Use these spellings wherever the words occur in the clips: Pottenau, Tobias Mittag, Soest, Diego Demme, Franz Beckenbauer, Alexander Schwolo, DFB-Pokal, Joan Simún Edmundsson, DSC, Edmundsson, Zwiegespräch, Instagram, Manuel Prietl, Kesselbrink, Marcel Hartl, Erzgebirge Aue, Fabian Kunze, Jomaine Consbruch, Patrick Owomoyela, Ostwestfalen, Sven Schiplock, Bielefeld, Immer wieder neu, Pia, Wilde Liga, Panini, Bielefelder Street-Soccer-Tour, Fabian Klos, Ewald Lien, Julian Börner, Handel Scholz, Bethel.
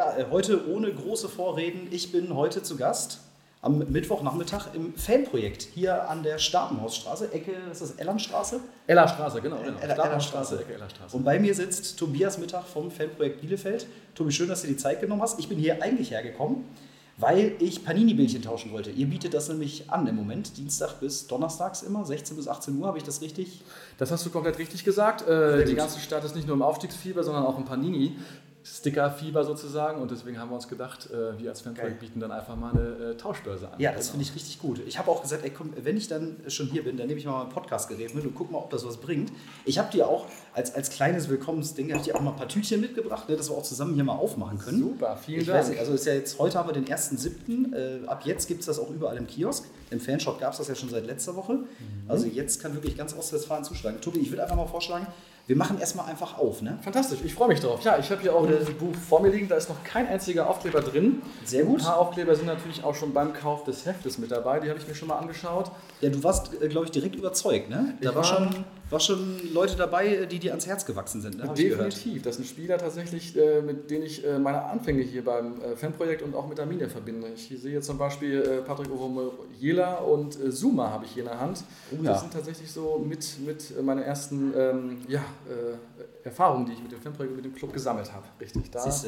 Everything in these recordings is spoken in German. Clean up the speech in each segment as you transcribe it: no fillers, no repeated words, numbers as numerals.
Ja, heute ohne große Vorreden. Ich bin heute zu Gast am Mittwochnachmittag im Fanprojekt hier an der Stapenhausstraße, Ecke, ist das Ellerstraße? Ellerstraße, genau. Ellerstraße. Ecke Ellerstraße. Und bei mir sitzt Tobias Mittag vom Fanprojekt Bielefeld. Tobi, schön, dass du dir die Zeit genommen hast. Ich bin hier eigentlich hergekommen, weil ich Panini-Bildchen tauschen wollte. Ihr bietet das nämlich an im Moment, Dienstag bis Donnerstags immer, 16 bis 18 Uhr, habe ich das richtig? Das hast du komplett richtig gesagt. Die ganze Stadt ist nicht nur im Aufstiegsfieber, sondern auch im Panini. Stickerfieber sozusagen, und deswegen haben wir uns gedacht, wir als Fanprojekt bieten dann einfach mal eine Tauschbörse an. Ja, das finde ich richtig gut. Ich habe auch gesagt, ey, komm, wenn ich dann schon hier bin, dann nehme ich mal mein Podcastgerät mit und guck mal, ob das was bringt. Ich habe dir auch als kleines Willkommensding habe ich dir auch mal ein paar Tütchen mitgebracht, ne, dass wir auch zusammen hier mal aufmachen können. Super, vielen Dank. Weiß nicht, also ist ja jetzt, heute haben wir den 1.7. Ab jetzt gibt es das auch überall im Kiosk. Im Fanshop gab es das ja schon seit letzter Woche. Mhm. Also jetzt kann wirklich ganz Ostwestfalen zuschlagen. Tobi, ich würde einfach mal vorschlagen, wir machen erstmal einfach auf, ne? Fantastisch, ich freue mich drauf. Ja, ich habe hier auch das Buch vor mir liegen, da ist noch kein einziger Aufkleber drin. Sehr gut. Ein paar Aufkleber sind natürlich auch schon beim Kauf des Heftes mit dabei, die habe ich mir schon mal angeschaut. Ja, du warst, glaube ich, direkt überzeugt, ne? Da waren schon Leute dabei, die dir ans Herz gewachsen sind, ne? Definitiv, das sind Spieler tatsächlich, mit denen ich meine Anfänge hier beim Fanprojekt und auch mit Arminia verbinde. Ich sehe jetzt zum Beispiel Patrick Owomoyela und Zuma habe ich hier in der Hand. Ja. Das sind tatsächlich so mit meiner ersten, Erfahrungen, die ich mit dem Fanprojekt und mit dem Club gesammelt habe. Richtig, da ist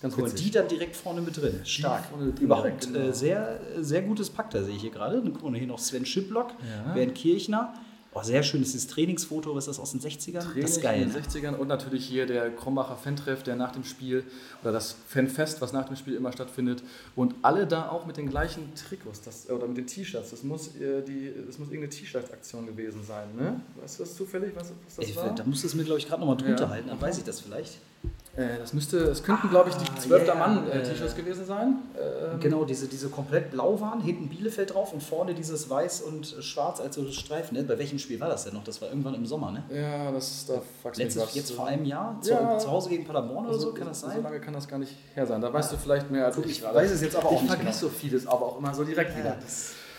ganz cool. Und die dann direkt vorne mit drin. Stark. Überhaupt direkt, sehr, sehr gutes Pack, da sehe ich hier gerade. Dann gucken wir hier noch Sven Schiplock, ja. Bernd Kirchner. Oh, sehr schön, das ist das Trainingsfoto, was ist das aus den 60ern? Training, das ist geil. In den 60ern und natürlich hier der Krombacher Fan-Treff, der nach dem Spiel, oder das Fanfest, was nach dem Spiel immer stattfindet. Und alle da auch mit den gleichen Trikots oder mit den T-Shirts. Das muss irgendeine T-Shirt-Aktion gewesen sein, ne? Weißt du das zufällig, was das war? Da musst du es mir, glaube ich, gerade nochmal drunter halten, dann weiß ich das vielleicht. Es könnten, glaube ich, die 12. Mann-T-Shirts gewesen sein. Genau, diese komplett blau waren, hinten Bielefeld drauf und vorne dieses Weiß und Schwarz als so Streifen. Ne? Bei welchem Spiel war das denn noch? Das war irgendwann im Sommer, ne? Ja, jetzt vor einem Jahr, zu Hause gegen Paderborn oder so, kann das sein? So lange kann das gar nicht her sein. Da weißt du vielleicht mehr als ich. Ich weiß es jetzt aber auch nicht genau. Ich vergesse so vieles, aber auch immer so direkt wieder.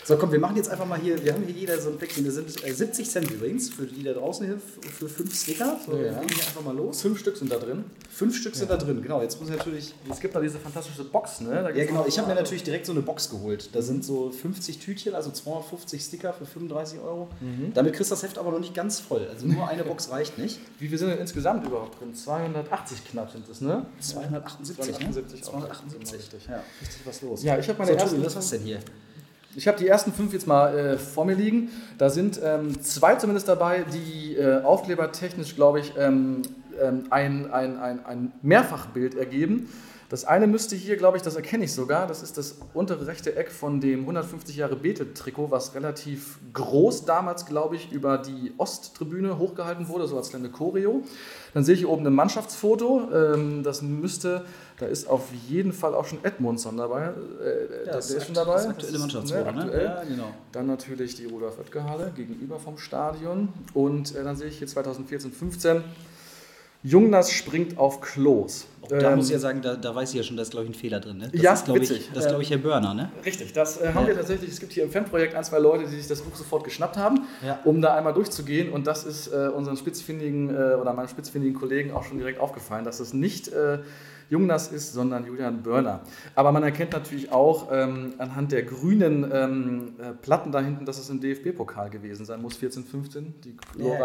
So, komm, wir machen jetzt einfach mal hier, wir haben hier jeder so ein Päckchen, das sind 70 Cent übrigens, für die da draußen hier, für 5 Sticker, so, wir gehen hier einfach mal los. 5 Stück sind da drin. 5 Stück sind da drin, genau, jetzt muss ich natürlich... Es gibt da diese fantastische Box, ne? Da ich habe mir natürlich direkt so eine Box geholt, da sind so 50 Tütchen, also 250 Sticker für 35 Euro. Mhm. Damit kriegst du das Heft aber noch nicht ganz voll, also nur eine Box reicht nicht. Wie viel sind denn insgesamt überhaupt drin? 280 knapp sind das, ne? 278, ne? 278, ja, richtig was los. Ja, ich habe meine erste... Was ist denn hier? Ich habe die ersten 5 jetzt mal vor mir liegen. Da sind 2 zumindest dabei, die Aufkleber technisch, glaube ich, ein Mehrfachbild ergeben. Das eine müsste hier, glaube ich, das erkenne ich sogar, das ist das untere rechte Eck von dem 150 Jahre Bethel-Trikot, was relativ groß damals, glaube ich, über die Osttribüne hochgehalten wurde, so als kleine Choreo. Dann sehe ich hier oben ein Mannschaftsfoto, da ist auf jeden Fall auch schon Edmundsson dabei. Der ist schon dabei. Das aktuelle Mannschaftsfoto, ne? Ja, genau. Dann natürlich die Rudolf-Oetker-Halle gegenüber vom Stadion. Und dann sehe ich hier 2014-15. Jungnas springt auf Klos. Da muss ich ja sagen, da weiß ich ja schon, da ist, glaube ich, ein Fehler drin. Ne? Das ist, glaube ich, Herr Börner, ne? Richtig, das haben wir tatsächlich. Es gibt hier im Fanprojekt 1, 2 Leute, die sich das Buch sofort geschnappt haben, um da einmal durchzugehen. Und das ist meinem spitzfindigen Kollegen auch schon direkt aufgefallen, dass es nicht Jungnas ist, sondern Julian Börner. Aber man erkennt natürlich auch anhand der grünen Platten da hinten, dass es im DFB-Pokal gewesen sein muss, 14, 15. Die genau.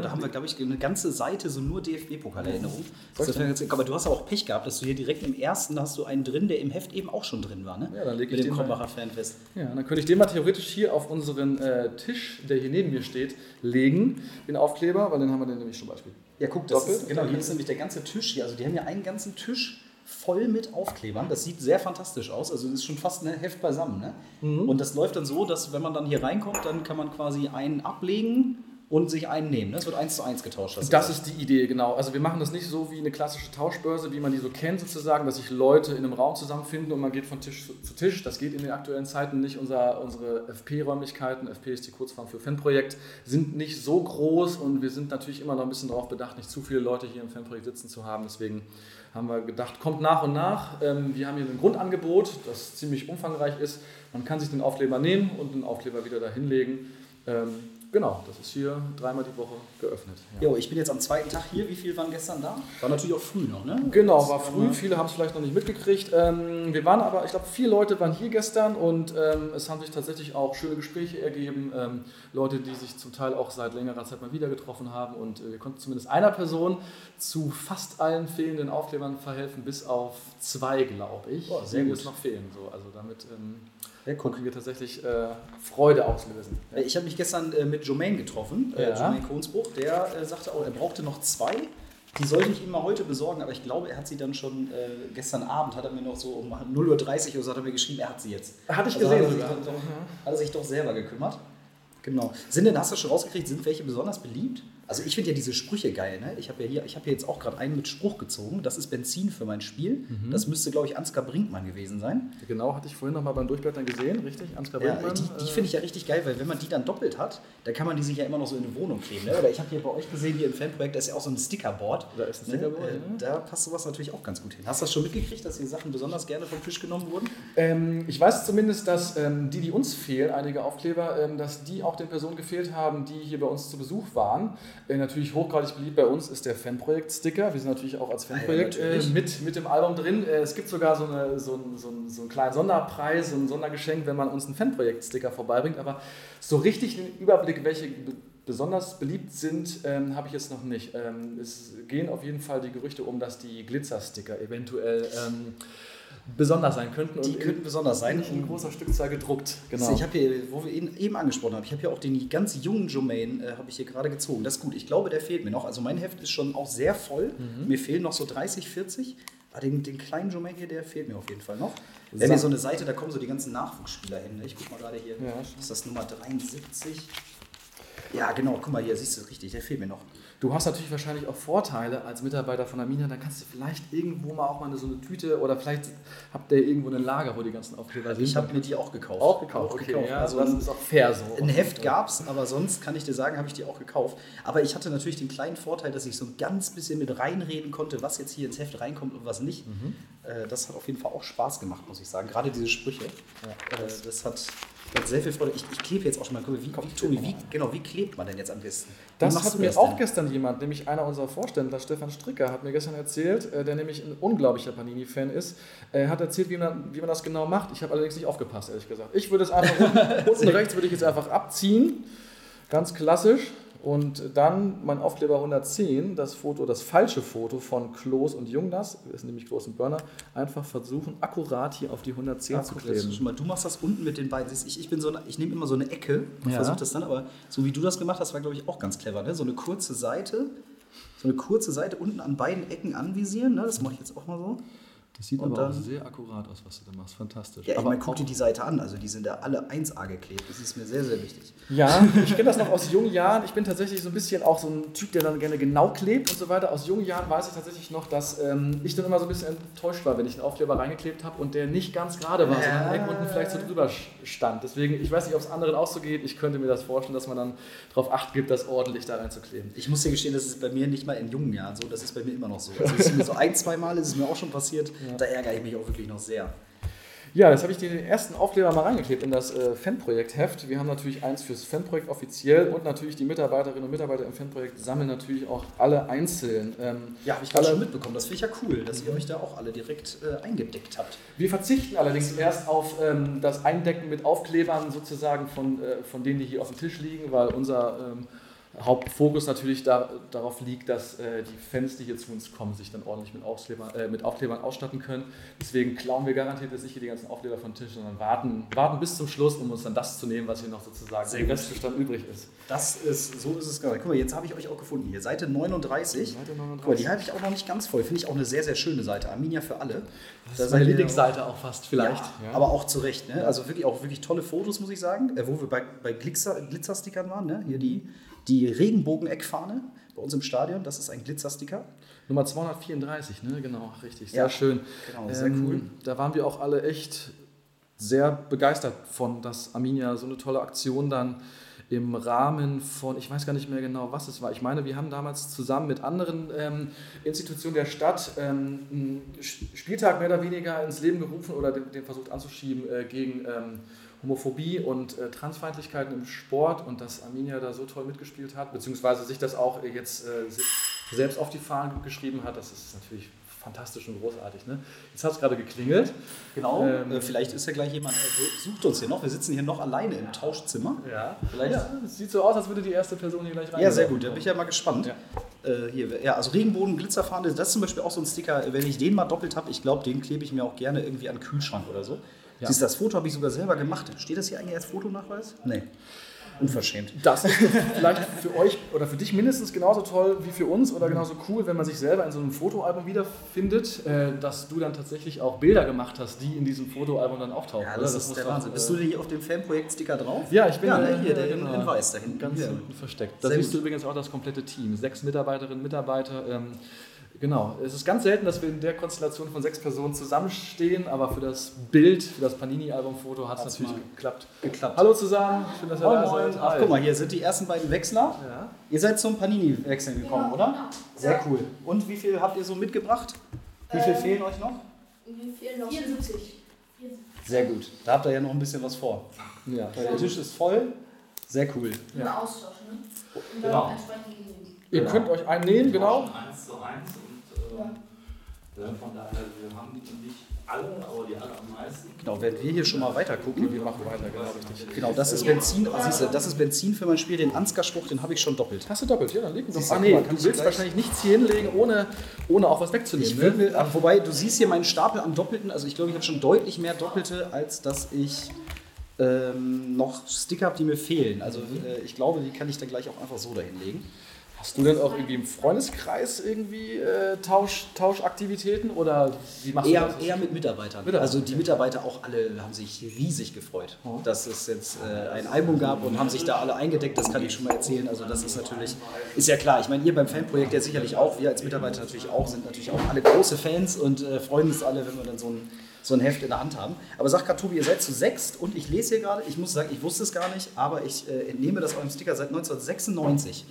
Da haben wir, glaube ich, eine ganze Seite so nur DFB-Pokal-Erinnerung. Aber du hast auch Pech gehabt, dass du hier direkt im ersten hast du einen drin, der im Heft eben auch schon drin war, ne? Ja, dann lege ich den Krombacher Fanfest. Ja, dann könnte ich den mal theoretisch hier auf unseren Tisch, der hier neben mir steht, legen, den Aufkleber, weil den haben wir dann nämlich zum Beispiel. Ja, guck, das ist, genau, hier ist nämlich der ganze Tisch hier. Also die haben ja einen ganzen Tisch voll mit Aufklebern. Das sieht sehr fantastisch aus. Also das ist schon fast ein Heft beisammen. Ne? Mhm. Und das läuft dann so, dass wenn man dann hier reinkommt, dann kann man quasi einen ablegen und sich einen nehmen. Das wird 1:1 getauscht. Das ist die Idee, genau. Also wir machen das nicht so wie eine klassische Tauschbörse, wie man die so kennt sozusagen, dass sich Leute in einem Raum zusammenfinden und man geht von Tisch zu Tisch. Das geht in den aktuellen Zeiten nicht. Unsere FP-Räumlichkeiten, FP ist die Kurzform für Fanprojekt, sind nicht so groß und wir sind natürlich immer noch ein bisschen darauf bedacht, nicht zu viele Leute hier im Fanprojekt sitzen zu haben. Deswegen haben wir gedacht, kommt nach und nach. Wir haben hier ein Grundangebot, das ziemlich umfangreich ist. Man kann sich den Aufkleber nehmen und den Aufkleber wieder dahinlegen. Genau, das ist hier dreimal die Woche geöffnet. Jo, ich bin jetzt am zweiten Tag hier. Wie viel waren gestern da? War natürlich auch früh noch, ne? Genau, war früh. Viele haben es vielleicht noch nicht mitgekriegt. Wir waren aber, ich glaube, 4 Leute waren hier gestern und es haben sich tatsächlich auch schöne Gespräche ergeben. Leute, die sich zum Teil auch seit längerer Zeit mal wieder getroffen haben und wir konnten zumindest einer Person zu fast allen fehlenden Aufklebern verhelfen, bis auf 2, glaube ich. Oh, sehr gut. Die es noch fehlen. So. Also damit... konnten wir tatsächlich Freude auslösen. Ja. Ich habe mich gestern mit Jomaine getroffen, Jomaine Consbruch, der sagte auch, er brauchte noch 2. Die sollte ich ihm mal heute besorgen, aber ich glaube, er hat sie dann schon gestern Abend, hat er mir noch so um 0.30 Uhr oder so, hat er mir geschrieben, er hat sie jetzt. Hatte ich also gesehen. Hat er sich doch selber gekümmert. Genau. Hast du schon rausgekriegt, sind welche besonders beliebt? Also ich finde ja diese Sprüche geil, ne? Ich habe ja hier, jetzt auch gerade einen mit Spruch gezogen. Das ist Benzin für mein Spiel. Mhm. Das müsste, glaube ich, Ansgar Brinkmann gewesen sein. Genau, hatte ich vorhin nochmal beim Durchblättern gesehen, richtig? Ansgar Brinkmann. Die finde ich ja richtig geil, weil wenn man die dann doppelt hat, dann kann man die sich ja immer noch so in eine Wohnung kleben. Ne? Oder ich habe hier bei euch gesehen, hier im Fanprojekt, da ist ja auch so ein Stickerboard. Da ist ein Stickerboard. Ne? Da passt sowas natürlich auch ganz gut hin. Hast du das schon mitgekriegt, dass die Sachen besonders gerne vom Tisch genommen wurden? Ich weiß zumindest, dass die uns fehlen, einige Aufkleber, dass die auch den Personen gefehlt haben, die hier bei uns zu Besuch waren. Natürlich hochgradig beliebt bei uns ist der Fanprojekt-Sticker. Wir sind natürlich auch als Fanprojekt mit dem Album drin. Es gibt sogar so einen kleinen Sonderpreis, so ein Sondergeschenk, wenn man uns einen Fanprojekt-Sticker vorbeibringt. Aber so richtig den Überblick, welche besonders beliebt sind, habe ich jetzt noch nicht. Es gehen auf jeden Fall die Gerüchte um, dass die Glitzer-Sticker eventuell... besonders sein könnten. Die könnten besonders sein. In großer Stückzahl gedruckt. Genau. Ich habe hier, wo wir eben angesprochen haben, ich habe hier auch den ganz jungen Jomaine, habe ich hier gerade gezogen. Das ist gut. Ich glaube, der fehlt mir noch. Also mein Heft ist schon auch sehr voll. Mhm. Mir fehlen noch so 30, 40. Aber den kleinen Jomaine hier, der fehlt mir auf jeden Fall noch. Wenn wir so eine Seite, da kommen so die ganzen Nachwuchsspieler hin. Ich gucke mal gerade hier. Ja. Ist das Nummer 73? Ja, genau. Guck mal hier, siehst du es richtig. Der fehlt mir noch. Du hast natürlich wahrscheinlich auch Vorteile als Mitarbeiter von Arminia, da kannst du vielleicht irgendwo mal auch mal so eine Tüte oder vielleicht habt ihr irgendwo ein Lager, wo die ganzen Aufkleber sind. Ich habe mir die auch gekauft. Okay. Ja, also das ist auch fair so. Ein Heft gab's, aber sonst kann ich dir sagen, habe ich die auch gekauft. Aber ich hatte natürlich den kleinen Vorteil, dass ich so ein ganz bisschen mit reinreden konnte, was jetzt hier ins Heft reinkommt und was nicht. Mhm. Das hat auf jeden Fall auch Spaß gemacht, muss ich sagen. Gerade diese Sprüche. Ja. Das hat... Ich habe sehr viel Freude. Ich klebe jetzt auch schon mal. Wie klebt man denn jetzt am besten? Das hat mir auch gestern jemand, nämlich einer unserer Vorständler, Stefan Stricker, hat mir gestern erzählt, der nämlich ein unglaublicher Panini-Fan ist, hat erzählt, wie man das genau macht. Ich habe allerdings nicht aufgepasst, ehrlich gesagt. Ich würde es einfach unten rechts würde ich jetzt einfach abziehen, ganz klassisch. Und dann mein Aufkleber 110, das falsche Foto von Klos und Jungnas, das ist nämlich Klos und Börner, einfach versuchen, akkurat hier auf die 110 zu kleben. Schon mal, du machst das unten mit den beiden. Ich nehme immer so eine Ecke und versuche das dann, aber so wie du das gemacht hast, war, glaube ich, auch ganz clever. Ne? So eine kurze Seite unten an beiden Ecken anvisieren, ne? Das mache ich jetzt auch mal so. Das sieht aber auch sehr akkurat aus, was du da machst. Fantastisch. Ja, aber guck dir die Seite an. Also die sind da alle 1A geklebt. Das ist mir sehr, sehr wichtig. Ja, ich kenne das noch aus jungen Jahren. Ich bin tatsächlich so ein bisschen auch so ein Typ, der dann gerne genau klebt und so weiter. Aus jungen Jahren weiß ich tatsächlich noch, dass ich dann immer so ein bisschen enttäuscht war, wenn ich einen Aufkleber reingeklebt habe und der nicht ganz gerade war, sondern Ecken unten vielleicht so drüber stand. Deswegen, ich weiß nicht, ob es anderen auch so geht. Ich könnte mir das vorstellen, dass man dann darauf Acht gibt, das ordentlich da reinzukleben. Ich muss dir gestehen, das ist bei mir nicht mal in jungen Jahren so. Das ist bei mir immer noch so. Also ist mir so 1-2 Mal ist es mir auch schon passiert. Ja. Da ärgere ich mich auch wirklich noch sehr. Ja, das habe ich den ersten Aufkleber mal reingeklebt in das Fanprojekt-Heft. Wir haben natürlich eins fürs Fanprojekt offiziell und natürlich die Mitarbeiterinnen und Mitarbeiter im Fanprojekt sammeln natürlich auch alle einzeln. Habe ich gerade schon mitbekommen. Das finde ich ja cool, dass ihr euch da auch alle direkt eingedeckt habt. Wir verzichten allerdings erst auf das Eindecken mit Aufklebern sozusagen von denen, die hier auf dem Tisch liegen, weil unser... Hauptfokus natürlich darauf liegt, dass die Fans, die hier zu uns kommen, sich dann ordentlich mit Aufklebern ausstatten können. Deswegen klauen wir garantiert jetzt nicht hier die ganzen Aufkleber vom Tisch, sondern warten bis zum Schluss, um uns dann das zu nehmen, was hier noch sozusagen im Restbestand übrig ist. So ist es gerade. Guck mal, jetzt habe ich euch auch gefunden hier. Seite 39. Guck mal, die halte ich auch noch nicht ganz voll. Finde ich auch eine sehr, sehr schöne Seite. Arminia für alle. Das ist meine Lieblingsseite auch fast vielleicht. Ja, aber auch zu Recht. Ne? Also wirklich tolle Fotos, muss ich sagen. Wo wir bei Glitzerstickern waren, ne? Hier die Regenbogen-Eckfahne bei uns im Stadion, das ist ein Glitzersticker. Nummer 234, ne? Genau, richtig, sehr schön. Genau, sehr cool. Da waren wir auch alle echt sehr begeistert von, dass Arminia so eine tolle Aktion dann im Rahmen von, ich weiß gar nicht mehr genau, was es war. Ich meine, wir haben damals zusammen mit anderen Institutionen der Stadt einen Spieltag mehr oder weniger ins Leben gerufen oder den versucht anzuschieben gegen Homophobie und Transfeindlichkeiten im Sport und dass Arminia da so toll mitgespielt hat, beziehungsweise sich das auch jetzt selbst auf die Fahnen geschrieben hat, das ist natürlich fantastisch und großartig. Ne? Jetzt hat es gerade geklingelt. Genau, vielleicht ist ja gleich jemand, sucht uns hier noch, wir sitzen hier noch alleine im Tauschzimmer. Ja, vielleicht. Ja, es sieht so aus, als würde die erste Person hier gleich rein. Ja, sehr gut, da bin ich ja mal gespannt. Ja. Hier, ja, also Regenbogen, Glitzerfahne, das ist zum Beispiel auch so ein Sticker, wenn ich den mal doppelt habe, ich glaube, den klebe ich mir auch gerne irgendwie an den Kühlschrank oder so. Ja. Siehst du, das Foto habe ich sogar selber gemacht. Steht das hier eigentlich als Fotonachweis? Nee. Unverschämt. Das ist vielleicht für euch oder für dich mindestens genauso toll wie für uns oder genauso cool, wenn man sich selber in so einem Fotoalbum wiederfindet, dass du dann tatsächlich auch Bilder gemacht hast, die in diesem Fotoalbum dann auftauchen. Ja, das ist der Wahnsinn. Bist du denn hier auf dem Fanprojekt-Sticker drauf? Ja, ich bin hier, der genau. In weiß da hinten. Ganz hinten versteckt. Da siehst du übrigens auch das komplette Team. 6 Mitarbeiterinnen, Mitarbeiter. Genau, es ist ganz selten, dass wir in der Konstellation von 6 Personen zusammenstehen, aber für das Bild, für das Panini-Album-Foto hat es natürlich geklappt. Hallo zusammen, schön, dass ihr da seid. Ach, guck mal, hier sind die ersten beiden Wechsler. Ja. Ihr seid zum Panini-Wechseln gekommen, oder? Sehr cool. Und wie viel habt ihr so mitgebracht? Wie viel fehlen euch noch? Mir fehlen noch 74. Sehr gut, da habt ihr ja noch ein bisschen was vor. Ja. Der Tisch ist voll, sehr cool. Ja. Ein Austausch, ne? Und dann entsprechend nehmen. Ihr könnt euch einen nehmen, genau. 1:1. Von daher, wir haben nicht alle, aber die alle am meisten. Genau, wenn wir hier schon mal weiter gucken, wir machen weiter, genau richtig. Genau, das ist Benzin, siehst du, das ist Benzin für mein Spiel, den Ansgar Spruch, den habe ich schon doppelt. Hast du doppelt? Ja, dann legen wir doch. Ach nee, du willst wahrscheinlich nichts hier hinlegen, ohne auch was wegzunehmen. Ich will, wobei, du siehst hier meinen Stapel an Doppelten, also ich glaube, ich habe schon deutlich mehr Doppelte, als dass ich noch Sticker habe, die mir fehlen. Also ich glaube, die kann ich dann gleich auch einfach so dahin legen. Hast du denn auch irgendwie im Freundeskreis irgendwie Tauschaktivitäten oder wie machst du das? Eher mit Mitarbeitern. Also die Mitarbeiter auch alle haben sich riesig gefreut, dass es jetzt ein Album gab und haben sich da alle eingedeckt, das kann ich schon mal erzählen. Also das ist natürlich, ist ja klar, ich meine, ihr beim Fanprojekt ja sicherlich auch, wir als Mitarbeiter natürlich auch, sind natürlich auch alle große Fans und freuen uns alle, wenn wir dann so ein Heft in der Hand haben. Aber sag gerade, Tobi, ihr seid zu 6 und ich lese hier gerade, ich muss sagen, ich wusste es gar nicht, aber ich entnehme das eurem Sticker seit 1996.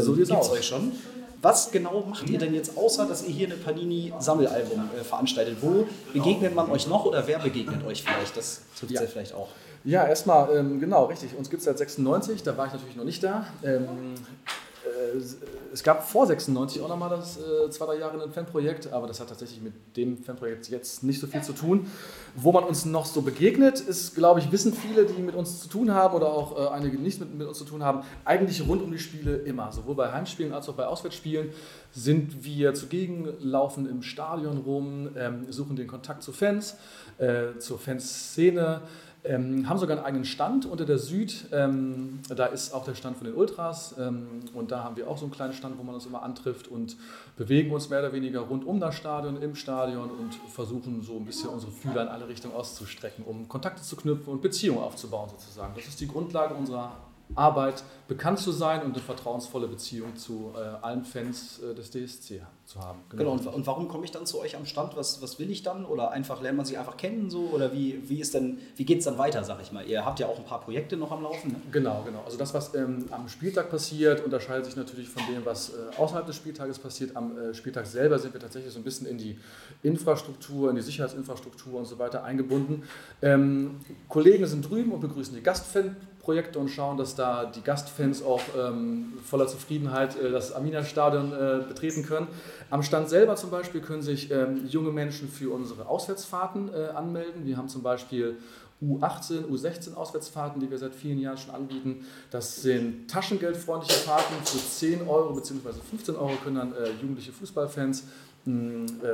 So gibt es euch schon. Was genau macht ihr denn jetzt, außer dass ihr hier eine Panini-Sammelalbum veranstaltet? Wo begegnet man euch noch oder wer begegnet euch vielleicht? Das tut ihr vielleicht auch. Ja, erstmal, genau, richtig. Uns gibt es seit 96, da war ich natürlich noch nicht da. Es gab vor 96 auch nochmal das 2-3 Jahre ein Fanprojekt, aber das hat tatsächlich mit dem Fanprojekt jetzt nicht so viel zu tun. Wo man uns noch so begegnet, ist, glaube ich, wissen viele, die mit uns zu tun haben oder auch einige, die nicht mit uns zu tun haben, eigentlich rund um die Spiele immer. Sowohl bei Heimspielen als auch bei Auswärtsspielen sind wir zugegen, laufen im Stadion rum, suchen den Kontakt zu Fans, zur Fanszene. Haben sogar einen eigenen Stand unter der Süd, da ist auch der Stand von den Ultras und da haben wir auch so einen kleinen Stand, wo man uns immer antrifft und bewegen uns mehr oder weniger rund um das Stadion, im Stadion und versuchen so ein bisschen unsere Fühler in alle Richtungen auszustrecken, um Kontakte zu knüpfen und Beziehungen aufzubauen sozusagen. Das ist die Grundlage unserer Arbeit, bekannt zu sein und eine vertrauensvolle Beziehung zu allen Fans des DSC zu haben. Genau, und warum komme ich dann zu euch am Stand? Was will ich dann? Oder einfach lernt man sich einfach kennen so? Oder wie geht es dann weiter, sag ich mal? Ihr habt ja auch ein paar Projekte noch am Laufen. Ne? Genau. Also das, was am Spieltag passiert, unterscheidet sich natürlich von dem, was außerhalb des Spieltages passiert. Am Spieltag selber sind wir tatsächlich so ein bisschen in die Infrastruktur, in die Sicherheitsinfrastruktur und so weiter eingebunden. Kollegen sind drüben und begrüßen die Gastfan-Projekte und schauen, dass da die Gastfans auch voller Zufriedenheit das Arminia-Stadion betreten können. Am Stand selber zum Beispiel können sich junge Menschen für unsere Auswärtsfahrten anmelden. Wir haben zum Beispiel U18, U16 Auswärtsfahrten, die wir seit vielen Jahren schon anbieten. Das sind taschengeldfreundliche Fahrten für 10 Euro bzw. 15 Euro können dann jugendliche Fußballfans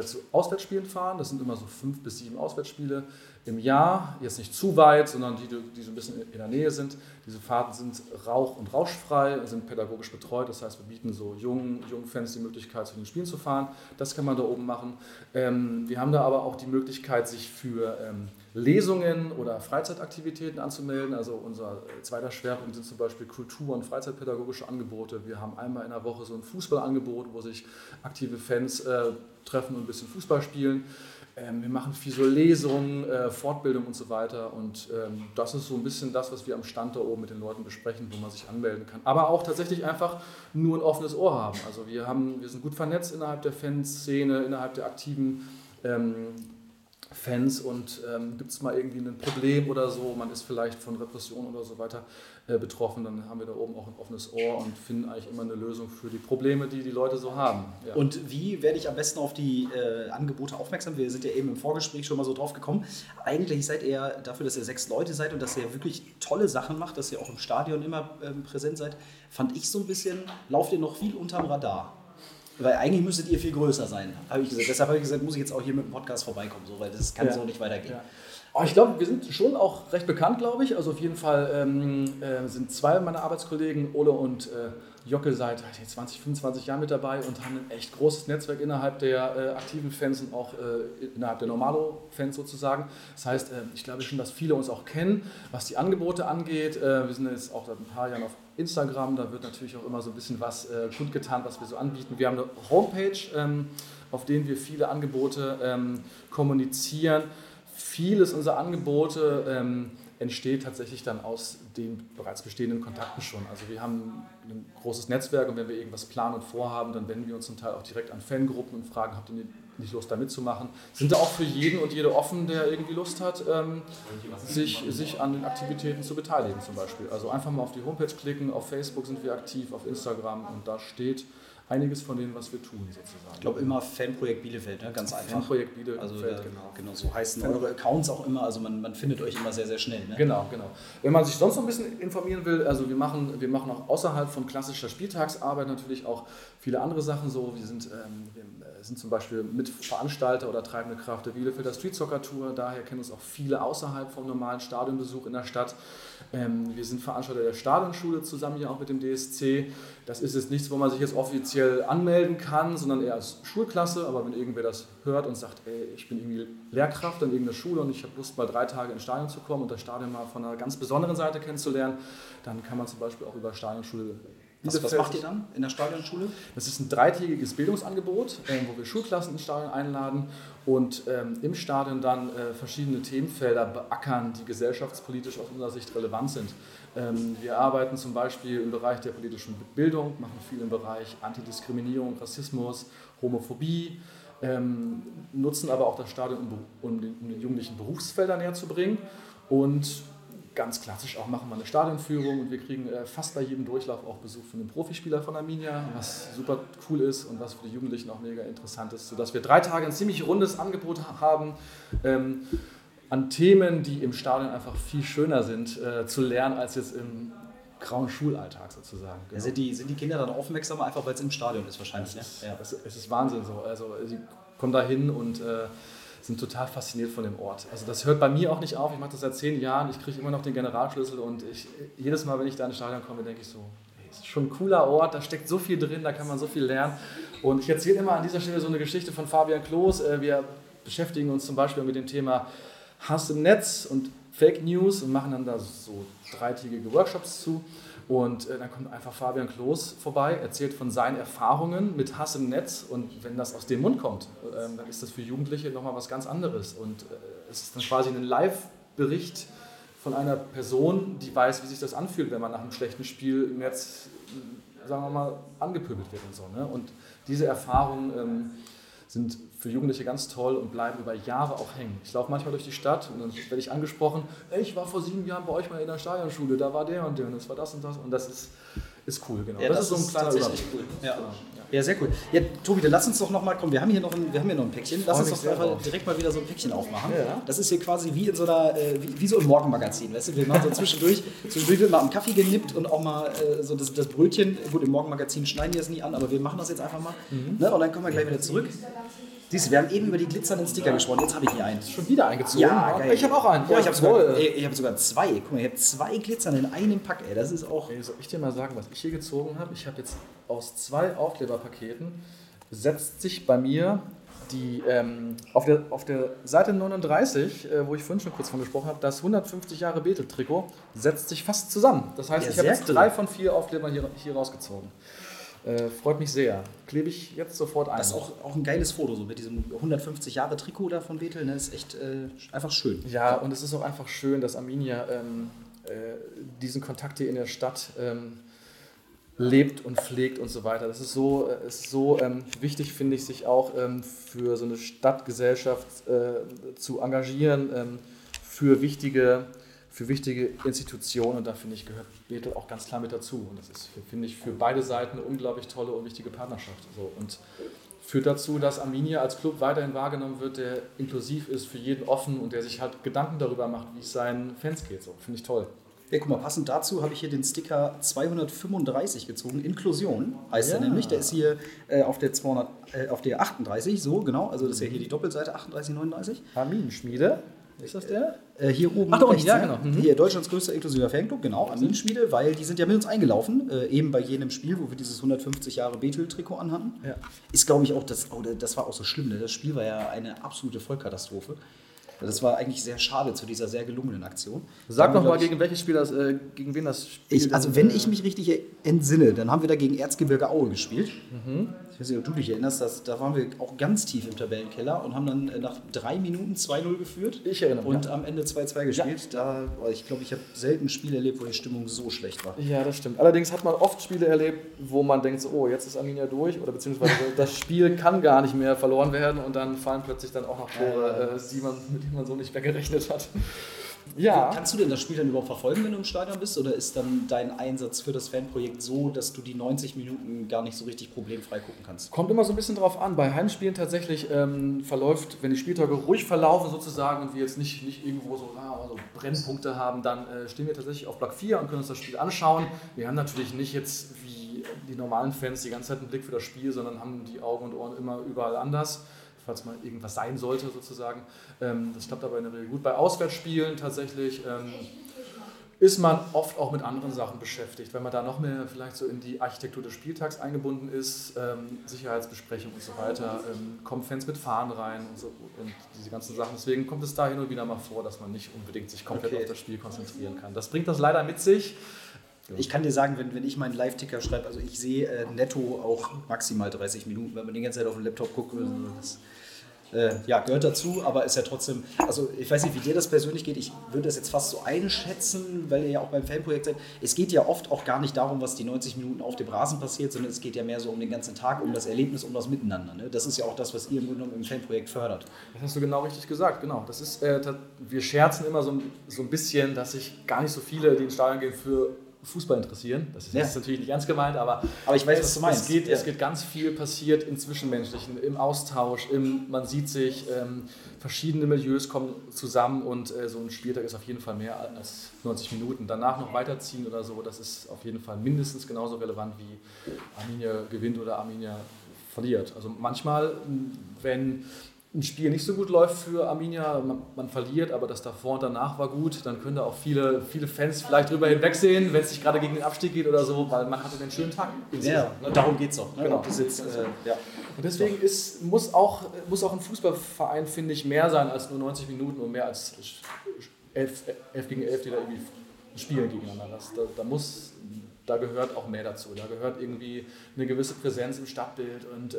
zu Auswärtsspielen fahren. Das sind immer so 5 bis 7 Auswärtsspiele im Jahr. Jetzt nicht zu weit, sondern die so ein bisschen in der Nähe sind. Diese Fahrten sind rauch- und rauschfrei, sind pädagogisch betreut. Das heißt, wir bieten so jungen Fans die Möglichkeit, zu den Spielen zu fahren. Das kann man da oben machen. Wir haben da aber auch die Möglichkeit, sich für Lesungen oder Freizeitaktivitäten anzumelden. Also unser zweiter Schwerpunkt sind zum Beispiel Kultur- und freizeitpädagogische Angebote. Wir haben einmal in der Woche so ein Fußballangebot, wo sich aktive Fans treffen und ein bisschen Fußball spielen. Wir machen viel so Lesungen, Fortbildung und so weiter. Und das ist so ein bisschen das, was wir am Stand da oben mit den Leuten besprechen, wo man sich anmelden kann. Aber auch tatsächlich einfach nur ein offenes Ohr haben. Also wir sind gut vernetzt innerhalb der Fanszene, innerhalb der aktiven Fans und gibt es mal irgendwie ein Problem oder so, man ist vielleicht von Repression oder so weiter betroffen, dann haben wir da oben auch ein offenes Ohr und finden eigentlich immer eine Lösung für die Probleme, die die Leute so haben. Ja. Und wie werde ich am besten auf die Angebote aufmerksam? Wir sind ja eben im Vorgespräch schon mal so drauf gekommen. Eigentlich seid ihr dafür, dass ihr 6 Leute seid und dass ihr wirklich tolle Sachen macht, dass ihr auch im Stadion immer präsent seid, fand ich so ein bisschen, lauft ihr noch viel unterm Radar. Weil eigentlich müsstet ihr viel größer sein, habe ich gesagt. Deshalb habe ich gesagt, muss ich jetzt auch hier mit dem Podcast vorbeikommen, so, weil das kann so nicht weitergehen. Ja. Aber ich glaube, wir sind schon auch recht bekannt, glaube ich. Also auf jeden Fall sind 2 meiner Arbeitskollegen, Ole und Jocke, seit 20, 25 Jahren mit dabei und haben ein echt großes Netzwerk innerhalb der aktiven Fans und auch innerhalb der Normalo-Fans sozusagen. Das heißt, ich glaube schon, dass viele uns auch kennen, was die Angebote angeht. Wir sind jetzt auch seit ein paar Jahren auf Instagram, da wird natürlich auch immer so ein bisschen was kundgetan, was wir so anbieten. Wir haben eine Homepage, auf denen wir viele Angebote kommunizieren. Vieles unserer Angebote entsteht tatsächlich dann aus den bereits bestehenden Kontakten schon. Also wir haben ein großes Netzwerk und wenn wir irgendwas planen und vorhaben, dann wenden wir uns zum Teil auch direkt an Fangruppen und fragen, habt ihr nicht Lust, da mitzumachen? Sind da auch für jeden und jede offen, der irgendwie Lust hat, sich an den Aktivitäten zu beteiligen zum Beispiel. Also einfach mal auf die Homepage klicken, auf Facebook sind wir aktiv, auf Instagram und da steht einiges von dem, was wir tun, sozusagen. Ich glaube, immer Fanprojekt Bielefeld, ne? Ganz einfach. Fanprojekt Bielefeld, also, genau. So heißen eure Accounts auch immer. Also man findet euch immer sehr, sehr schnell. Ne? Genau. Wenn man sich sonst noch ein bisschen informieren will, also wir machen auch außerhalb von klassischer Spieltagsarbeit natürlich auch viele andere Sachen. So, wir sind zum Beispiel Mitveranstalter oder treibende Kraft der Bielefelder Street-Soccer-Tour. Daher kennen uns auch viele außerhalb vom normalen Stadionbesuch in der Stadt. Wir sind Veranstalter der Stadionschule zusammen hier auch mit dem DSC. Das ist jetzt nichts, wo man sich jetzt offiziell anmelden kann, sondern eher als Schulklasse, aber wenn irgendwer das hört und sagt, ey, ich bin irgendwie Lehrkraft an irgendeiner Schule und ich habe Lust, mal 3 Tage ins Stadion zu kommen und das Stadion mal von einer ganz besonderen Seite kennenzulernen, dann kann man zum Beispiel auch über Stadionschule. Was macht ihr dann in der Stadionschule? Das ist ein 3-tägiges Bildungsangebot, wo wir Schulklassen ins Stadion einladen und im Stadion dann verschiedene Themenfelder beackern, die gesellschaftspolitisch aus unserer Sicht relevant sind. Wir arbeiten zum Beispiel im Bereich der politischen Bildung, machen viel im Bereich Antidiskriminierung, Rassismus, Homophobie, nutzen aber auch das Stadion, um den Jugendlichen Berufsfelder näher zu bringen und ganz klassisch auch machen wir eine Stadionführung und wir kriegen fast bei jedem Durchlauf auch Besuch von einem Profispieler von Arminia, was super cool ist und was für die Jugendlichen auch mega interessant ist, sodass wir 3 Tage ein ziemlich rundes Angebot haben, an Themen, die im Stadion einfach viel schöner sind, zu lernen als jetzt im grauen Schulalltag sozusagen. Genau. Also sind die Kinder dann aufmerksam, einfach weil es im Stadion ist wahrscheinlich? Es ist Wahnsinn so, also sie kommen da hin und sind total fasziniert von dem Ort. Also das hört bei mir auch nicht auf. Ich mache das seit 10 Jahren. Ich kriege immer noch den Generalschlüssel und jedes Mal, wenn ich da ins Stadion komme, denke ich so, hey, ist schon ein cooler Ort, da steckt so viel drin, da kann man so viel lernen. Und ich erzähle immer an dieser Stelle so eine Geschichte von Fabian Klos. Wir beschäftigen uns zum Beispiel mit dem Thema Hass im Netz und Fake News und machen dann da so 3-tägige Workshops zu. Und dann kommt einfach Fabian Klos vorbei, erzählt von seinen Erfahrungen mit Hass im Netz und wenn das aus dem Mund kommt, dann ist das für Jugendliche nochmal was ganz anderes und es ist dann quasi ein Live-Bericht von einer Person, die weiß, wie sich das anfühlt, wenn man nach einem schlechten Spiel im Netz, sagen wir mal, angepöbelt wird und so. Ne? Und diese Erfahrungen sind für Jugendliche ganz toll und bleiben über Jahre auch hängen. Ich laufe manchmal durch die Stadt und dann werde ich angesprochen, ey, ich war vor 7 Jahren bei euch mal in der Stadionschule, da war der und der und das war das und das. Und das ist cool, genau. Ja, das ist so ein kleiner Überblick. Cool. Ja, sehr cool. Ja, Tobi, dann lass uns doch nochmal kommen. Wir haben hier noch ein Päckchen. Lass uns doch einfach direkt mal wieder so ein Päckchen aufmachen. Ja. Das ist hier quasi wie in so einer, wie so im Morgenmagazin. Weißt du? Wir machen so zwischendurch wird mal am Kaffee genippt und auch mal so das Brötchen. Gut, im Morgenmagazin schneiden wir es nie an, aber wir machen das jetzt einfach mal. Mhm. Ne? Und dann kommen wir gleich wieder zurück. Siehst du, wir haben eben über die glitzernden Sticker gesprochen. Jetzt habe ich hier einen. Schon wieder eingezogen? Ja, geil. Ich habe auch einen. Ich habe sogar 2. Guck mal, ich habe 2 Glitzern in einem Pack. Ey, das ist auch... Ey, soll ich dir mal sagen, was ich hier gezogen habe? Ich habe jetzt aus 2 Aufkleberpaketen setzt sich bei mir die auf der Seite 39, wo ich vorhin schon kurz von gesprochen habe, das 150 Jahre Bethel-Trikot setzt sich fast zusammen. Das heißt, ich habe jetzt 3 von 4 Aufklebern hier rausgezogen. Freut mich sehr. Klebe ich jetzt sofort ein. Das ist auch ein geiles Foto, so mit diesem 150 Jahre Trikot da von Bethel. Ne? Ist echt einfach schön. Ja, und es ist auch einfach schön, dass Arminia diesen Kontakt hier in der Stadt lebt und pflegt und so weiter. Das ist so wichtig, finde ich, sich auch für so eine Stadtgesellschaft zu engagieren, für wichtige Institutionen, und da finde ich, gehört Bethel auch ganz klar mit dazu. Und das ist, finde ich, für beide Seiten eine unglaublich tolle und wichtige Partnerschaft. So. Und führt dazu, dass Arminia als Club weiterhin wahrgenommen wird, der inklusiv ist, für jeden offen und der sich halt Gedanken darüber macht, wie es seinen Fans geht. So, finde ich toll. Ja, guck mal, passend dazu habe ich hier den Sticker 235 gezogen. Inklusion heißt ja. Er nämlich. Der ist hier auf der 38, so genau. Also das ist ja hier die Doppelseite 38, 39. Arminenschmiede. Ist das der? Hier oben. Ach, doch, rechts, ja, genau. Hier, Deutschlands größter inklusiver Fanclub, genau, Arminenschmiede, weil die sind ja mit uns eingelaufen, eben bei jenem Spiel, wo wir dieses 150 Jahre Bethel-Trikot anhatten. Ja. Ist, glaube ich, auch, das war auch so schlimm, das Spiel war ja eine absolute Vollkatastrophe. Das war eigentlich sehr schade zu dieser sehr gelungenen Aktion. Sag noch mal, gegen wen das Spiel ist. Also wenn ich mich richtig entsinne, dann haben wir da gegen Erzgebirge Aue gespielt. Mhm. Ich weiß nicht, ob du dich erinnerst, da waren wir auch ganz tief im Tabellenkeller und haben dann nach 3 Minuten 2-0 geführt. Ich erinnere mich. Und am Ende 2-2 gespielt. Ja. Da, ich glaube, ich habe selten Spiele erlebt, wo die Stimmung so schlecht war. Ja, das stimmt. Allerdings hat man oft Spiele erlebt, wo man denkt, so, oh, jetzt ist Arminia durch, oder beziehungsweise das Spiel kann gar nicht mehr verloren werden, und dann fallen plötzlich dann auch noch Tore, die man mit man so nicht mehr gerechnet hat. Ja. Kannst du denn das Spiel dann überhaupt verfolgen, wenn du im Stadion bist? Oder ist dann dein Einsatz für das Fanprojekt so, dass du die 90 Minuten gar nicht so richtig problemfrei gucken kannst? Kommt immer so ein bisschen drauf an. Bei Heimspielen tatsächlich verläuft, wenn die Spieltage ruhig verlaufen sozusagen und wir jetzt nicht irgendwo so Brennpunkte haben, dann stehen wir tatsächlich auf Block 4 und können uns das Spiel anschauen. Wir haben natürlich nicht jetzt wie die normalen Fans die ganze Zeit einen Blick für das Spiel, sondern haben die Augen und Ohren immer überall anders, falls mal irgendwas sein sollte sozusagen. Das klappt aber in der Regel gut. Bei Auswärtsspielen tatsächlich ist man oft auch mit anderen Sachen beschäftigt, wenn man da noch mehr vielleicht so in die Architektur des Spieltags eingebunden ist, Sicherheitsbesprechungen und so weiter, kommen Fans mit Fahnen rein und so und diese ganzen Sachen. Deswegen kommt es da hin und wieder mal vor, dass man nicht unbedingt sich komplett auf das Spiel konzentrieren kann. Das bringt das leider mit sich. Ja. Ich kann dir sagen, wenn ich meinen Live-Ticker schreibe, also ich sehe netto auch maximal 30 Minuten, wenn man die ganze Zeit auf den Laptop guckt. Ja, gehört dazu, aber ist ja trotzdem, also ich weiß nicht, wie dir das persönlich geht, ich würde das jetzt fast so einschätzen, weil ihr ja auch beim Fanprojekt seid, es geht ja oft auch gar nicht darum, was die 90 Minuten auf dem Rasen passiert, sondern es geht ja mehr so um den ganzen Tag, um das Erlebnis, um das Miteinander, ne? Das ist ja auch das, was ihr im Grunde genommen im Fanprojekt fördert. Das hast du genau richtig gesagt, genau. Das ist, wir scherzen immer so ein bisschen, dass sich gar nicht so viele, die ins Stadion gehen, für Fußball interessieren. Das ist jetzt natürlich nicht ernst gemeint, aber ich weiß, was du meinst. Es geht ganz viel passiert im Zwischenmenschlichen, im Austausch, man sieht sich, verschiedene Milieus kommen zusammen, und so ein Spieltag ist auf jeden Fall mehr als 90 Minuten. Danach noch weiterziehen oder so, das ist auf jeden Fall mindestens genauso relevant, wie Arminia gewinnt oder Arminia verliert. Also manchmal, wenn ein Spiel nicht so gut läuft für Arminia, man verliert, aber das davor und danach war gut, dann können da auch viele Fans vielleicht drüber hinwegsehen, wenn es nicht gerade gegen den Abstieg geht oder so, weil man hatte einen schönen Tag. Ja, ne? Darum geht es auch. Ne? Genau. Und deswegen muss auch ein Fußballverein, finde ich, mehr sein als nur 90 Minuten und mehr als 11 gegen 11, die da irgendwie spielen gegeneinander. Da gehört auch mehr dazu. Da gehört irgendwie eine gewisse Präsenz im Stadtbild und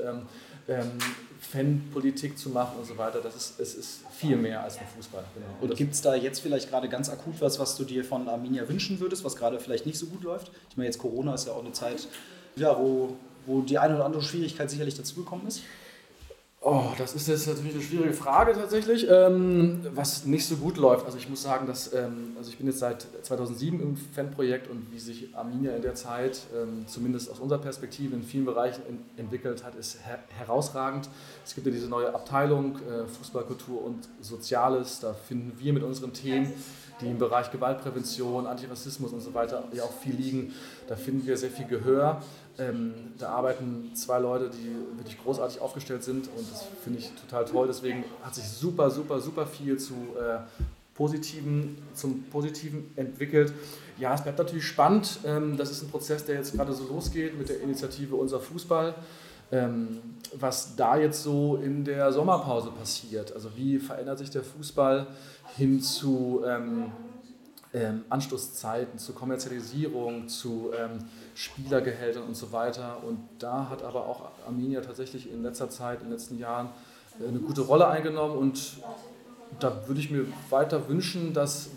Fanpolitik zu machen und so weiter. Es ist viel mehr als nur Fußball. Genau. Und gibt es da jetzt vielleicht gerade ganz akut was du dir von Arminia wünschen würdest, was gerade vielleicht nicht so gut läuft? Ich meine, jetzt Corona ist ja auch eine Zeit, ja, wo die eine oder andere Schwierigkeit sicherlich dazugekommen ist. Oh, das ist jetzt natürlich eine schwierige Frage tatsächlich, was nicht so gut läuft. Also ich muss sagen, dass ich bin jetzt seit 2007 im Fanprojekt, und wie sich Arminia in der Zeit, zumindest aus unserer Perspektive, in vielen Bereichen entwickelt hat, ist herausragend. Es gibt ja diese neue Abteilung Fußballkultur und Soziales. Da finden wir mit unseren Themen, die im Bereich Gewaltprävention, Antirassismus und so weiter ja auch viel liegen, da finden wir sehr viel Gehör. Da arbeiten 2 Leute, die wirklich großartig aufgestellt sind, und das finde ich total toll. Deswegen hat sich super, super, super viel zum Positiven entwickelt. Ja, es bleibt natürlich spannend. Das ist ein Prozess, der jetzt gerade so losgeht mit der Initiative Unser Fußball. Was da jetzt so in der Sommerpause passiert. Also wie verändert sich der Fußball hin zu Anschlusszeiten, zu Kommerzialisierung, zu Spielergehältern und so weiter. Und da hat aber auch Arminia tatsächlich in letzter Zeit, in den letzten Jahren, eine gute Rolle eingenommen. Und da würde ich mir weiter wünschen, dass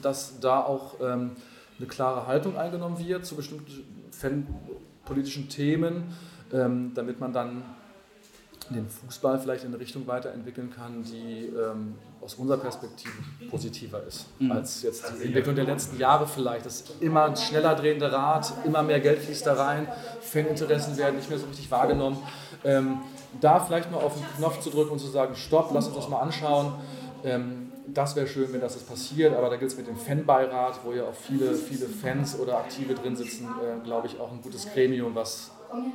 da auch eine klare Haltung eingenommen wird zu bestimmten Fan politischen Themen, damit man dann den Fußball vielleicht in eine Richtung weiterentwickeln kann, die aus unserer Perspektive positiver ist als jetzt die Entwicklung der letzten Jahre vielleicht. Das immer schneller drehende Rad, immer mehr Geld fließt da rein, Faninteressen werden nicht mehr so richtig wahrgenommen. Da vielleicht mal auf den Knopf zu drücken und zu sagen, stopp, lass uns das mal anschauen. Das wäre schön, wenn das passiert, aber da gilt es mit dem Fanbeirat, wo ja auch viele Fans oder Aktive drin sitzen, glaube ich, auch ein gutes Gremium, was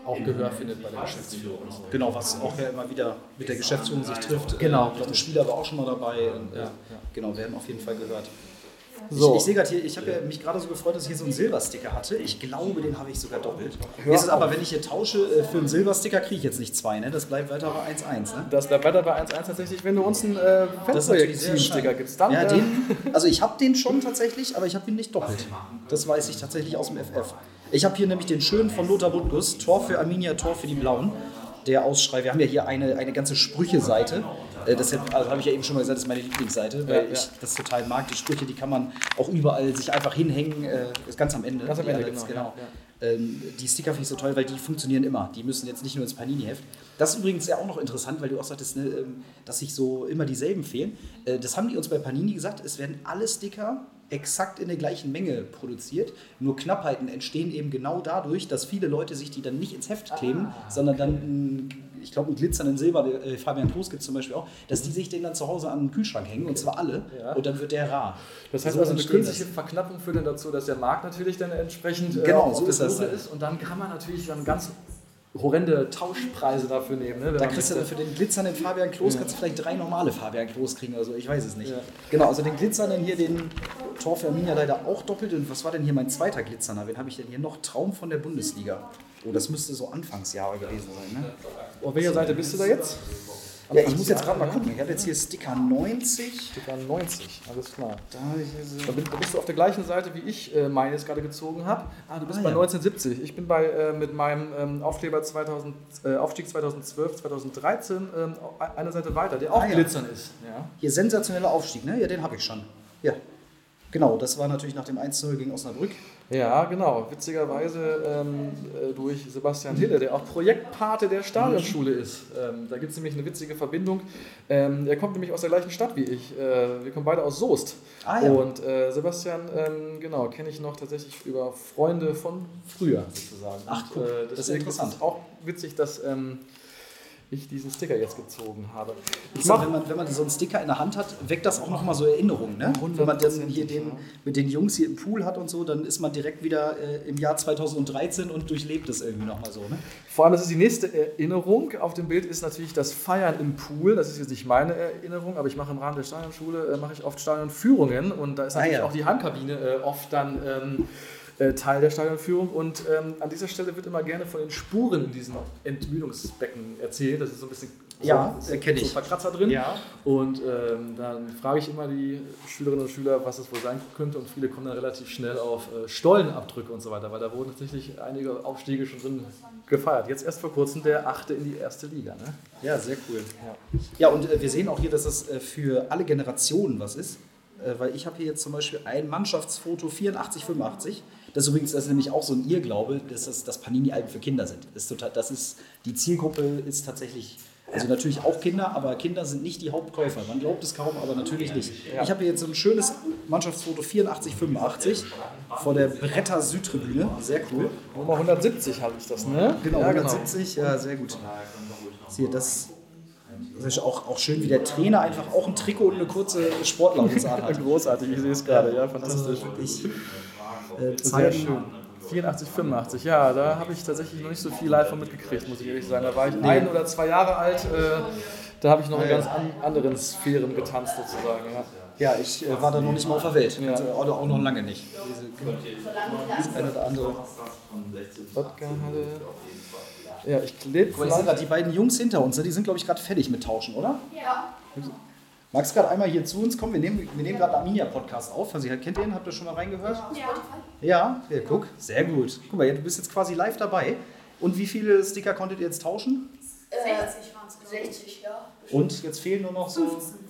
auch Gehör findet bei der Geschäftsführung. Genau, was auch ja immer wieder mit der Geschäftsführung sich trifft. Genau. Ich glaube, ein Spieler war auch schon mal dabei. Ja. Genau, werden auf jeden Fall gehört. So. Ich sehe gerade hier, ich habe mich gerade so gefreut, dass ich hier so einen Silbersticker hatte. Ich glaube, den habe ich sogar doppelt. Jetzt ist aber, wenn ich hier tausche, für einen Silbersticker kriege ich jetzt nicht 2, ne? Das bleibt weiter bei 1-1, ne? Das bleibt weiter bei 1-1 tatsächlich, wenn du uns einen Fanprojekt-Sticker gibst. Dann, ja, also ich habe den schon tatsächlich, aber ich habe ihn nicht doppelt. Das weiß ich tatsächlich aus dem FF. Ich habe hier nämlich den schönen von Lothar Wubkus, Tor für Arminia, Tor für die Blauen. Der Ausschrei, wir haben ja hier eine ganze Sprüche-Seite. Das also habe ich ja eben schon mal gesagt, das ist meine Lieblingsseite, weil ich das total mag. Die Sprüche, die kann man auch überall sich einfach hinhängen, ist ganz am Ende. Ganz am Ende, genau. Ja. Die Sticker finde ich so toll, weil die funktionieren immer. Die müssen jetzt nicht nur ins Panini-Heft. Das ist übrigens ja auch noch interessant, weil du auch sagtest, ne, dass sich so immer dieselben fehlen. Das haben die uns bei Panini gesagt, es werden alle Sticker exakt in der gleichen Menge produziert. Nur Knappheiten entstehen eben genau dadurch, dass viele Leute sich die dann nicht ins Heft kleben, sondern dann ich glaube, einen glitzernden Silber, Fabian Klos gibt es zum Beispiel auch, dass die sich den dann zu Hause an den Kühlschrank hängen, und zwar alle, und dann wird der rar. Das heißt so also, eine künstliche Verknappung führt dann dazu, dass der Markt natürlich dann entsprechend so ist. Und dann kann man natürlich dann ganz horrende Tauschpreise dafür nehmen. Ne? Da kriegst du dann für den glitzernden Fabian Klos, kannst du vielleicht 3 normale Fabian Klos kriegen oder so, ich weiß es nicht. Ja. Genau, also den glitzernden hier, den Tor für Arminia leider auch doppelt. Und was war denn hier mein zweiter Glitzerner? Wen habe ich denn hier noch? Traum von der Bundesliga. Oh, das müsste so Anfangsjahre gewesen sein, ne? Auf welcher Seite bist du da jetzt? Ja, ich muss jetzt gerade mal gucken. Ich habe jetzt hier Sticker 90. Sticker 90, alles klar. Da bist du auf der gleichen Seite, wie ich meine jetzt gerade gezogen habe. Ah, du bist bei 1970. Ich bin bei mit meinem Aufkleber Aufstieg 2012, 2013 eine Seite weiter, der auch glitzern ist. Ja. Hier sensationeller Aufstieg, ne? Ja, den habe ich schon. Ja, genau. Das war natürlich nach dem 1-0 gegen Osnabrück. Ja, genau. Witzigerweise durch Sebastian Hille, der auch Projektpate der Stadionschule ist. Da gibt es nämlich eine witzige Verbindung. Er kommt nämlich aus der gleichen Stadt wie ich. Wir kommen beide aus Soest. Ah, ja. Und Sebastian, kenne ich noch tatsächlich über Freunde von früher sozusagen. Ach, cool. Das ist interessant. Ist auch witzig, dass ich diesen Sticker jetzt gezogen habe. Wenn man so einen Sticker in der Hand hat, weckt das auch nochmal so Erinnerungen. Ne? Wenn man dann hier mit den Jungs hier im Pool hat und so, dann ist man direkt wieder im Jahr 2013 und durchlebt das irgendwie nochmal so. Ne? Vor allem, das ist die nächste Erinnerung. Auf dem Bild ist natürlich das Feiern im Pool. Das ist jetzt nicht meine Erinnerung, aber ich mache im Rahmen der Stadionschule oft Stadionführungen, und da ist natürlich auch die Handkabine oft dann Teil der Stadionführung, und an dieser Stelle wird immer gerne von den Spuren in diesen Entmüdungsbecken erzählt. Das ist so ein bisschen so ein paar Kratzer drin. Ja. Und dann frage ich immer die Schülerinnen und Schüler, was das wohl sein könnte, und viele kommen dann relativ schnell auf Stollenabdrücke und so weiter, weil da wurden tatsächlich einige Aufstiege schon drin gefeiert. Jetzt erst vor kurzem der 8. in die 1. Liga. Ne? Ja, sehr cool. Ja, und wir sehen auch hier, dass das für alle Generationen was ist, weil ich habe hier jetzt zum Beispiel ein Mannschaftsfoto 84-85. Das ist nämlich auch so ein Irrglaube, dass Panini-Alben für Kinder sind. Die Zielgruppe ist tatsächlich, also natürlich auch Kinder, aber Kinder sind nicht die Hauptkäufer. Man glaubt es kaum, aber natürlich nicht. Ich habe hier jetzt so ein schönes Mannschaftsfoto 84-85 vor der Bretter Südtribüne. Sehr cool. Nummer 170 habe ich das, ne? Genau, 170, ja, sehr gut. Hier, das ist auch schön, wie der Trainer einfach auch ein Trikot und eine kurze Sportlaufzeit hat. Großartig, ich sehe es gerade, ja, fantastisch. Also, sehr schön. 84, 85, ja, da habe ich tatsächlich noch nicht so viel live von mitgekriegt, muss ich ehrlich sagen. Da war ich 1 oder 2 Jahre alt, da habe ich noch in ganz anderen Sphären getanzt sozusagen. Ja, ich war da noch nicht mal auf der Welt, oder auch noch lange nicht. Das eine oder andere. Ja, ich klebe. Aber sind gerade die beiden Jungs hinter uns, die sind, glaube ich, gerade fertig mit Tauschen, oder? Ja. Magst du gerade einmal hier zu uns kommen? Wir nehmen gerade einen Arminia-Podcast auf. Also, kennt ihr ihn? Habt ihr schon mal reingehört? Ja, guck. Sehr gut. Guck mal, du bist jetzt quasi live dabei. Und wie viele Sticker konntet ihr jetzt tauschen? 60 waren es. 60, ja. Und jetzt fehlen nur noch so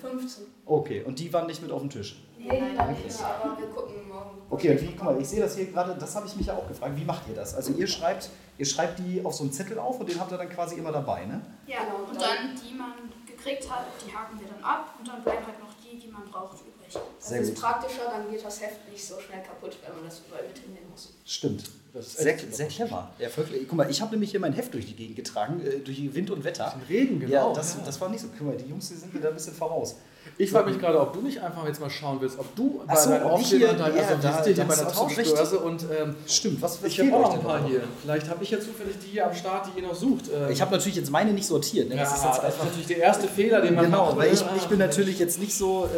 15. Okay, und die waren nicht mit auf dem Tisch? Nein, aber wir gucken morgen. Okay, guck mal, ich sehe das hier gerade, das habe ich mich ja auch gefragt. Wie macht ihr das? Also ihr schreibt Ihr schreibt die auf so einen Zettel auf und den habt ihr dann quasi immer dabei, ne? Ja, genau. Und dann die man gekriegt hat, die haken wir dann ab und dann bleiben halt noch die, die man braucht, übrig. Das ist praktischer, dann geht das Heft nicht so schnell kaputt, wenn man das überall mit hinnehmen muss. Stimmt. Das ist sehr clever. Ja, wirklich. Guck mal, ich habe nämlich hier mein Heft durch die Gegend getragen, durch Wind und Wetter. Durch den Regen, genau. Ja, das war nicht so. Guck mal, die Jungs, die sind mir da ein bisschen voraus. Ich frage mich gerade, ob du nicht einfach jetzt mal schauen willst, ob du bei deinem Aufsteller und deinem Assistent hier bei der Tauschbörse und stimmt, was ich habe auch noch ein paar hier. Vielleicht habe ich ja zufällig die hier am Start, die ihr noch sucht. Ich habe natürlich jetzt meine nicht sortiert. Ne? Das ist jetzt einfach natürlich der erste Fehler, den man macht. Genau, weil ich bin natürlich jetzt nicht so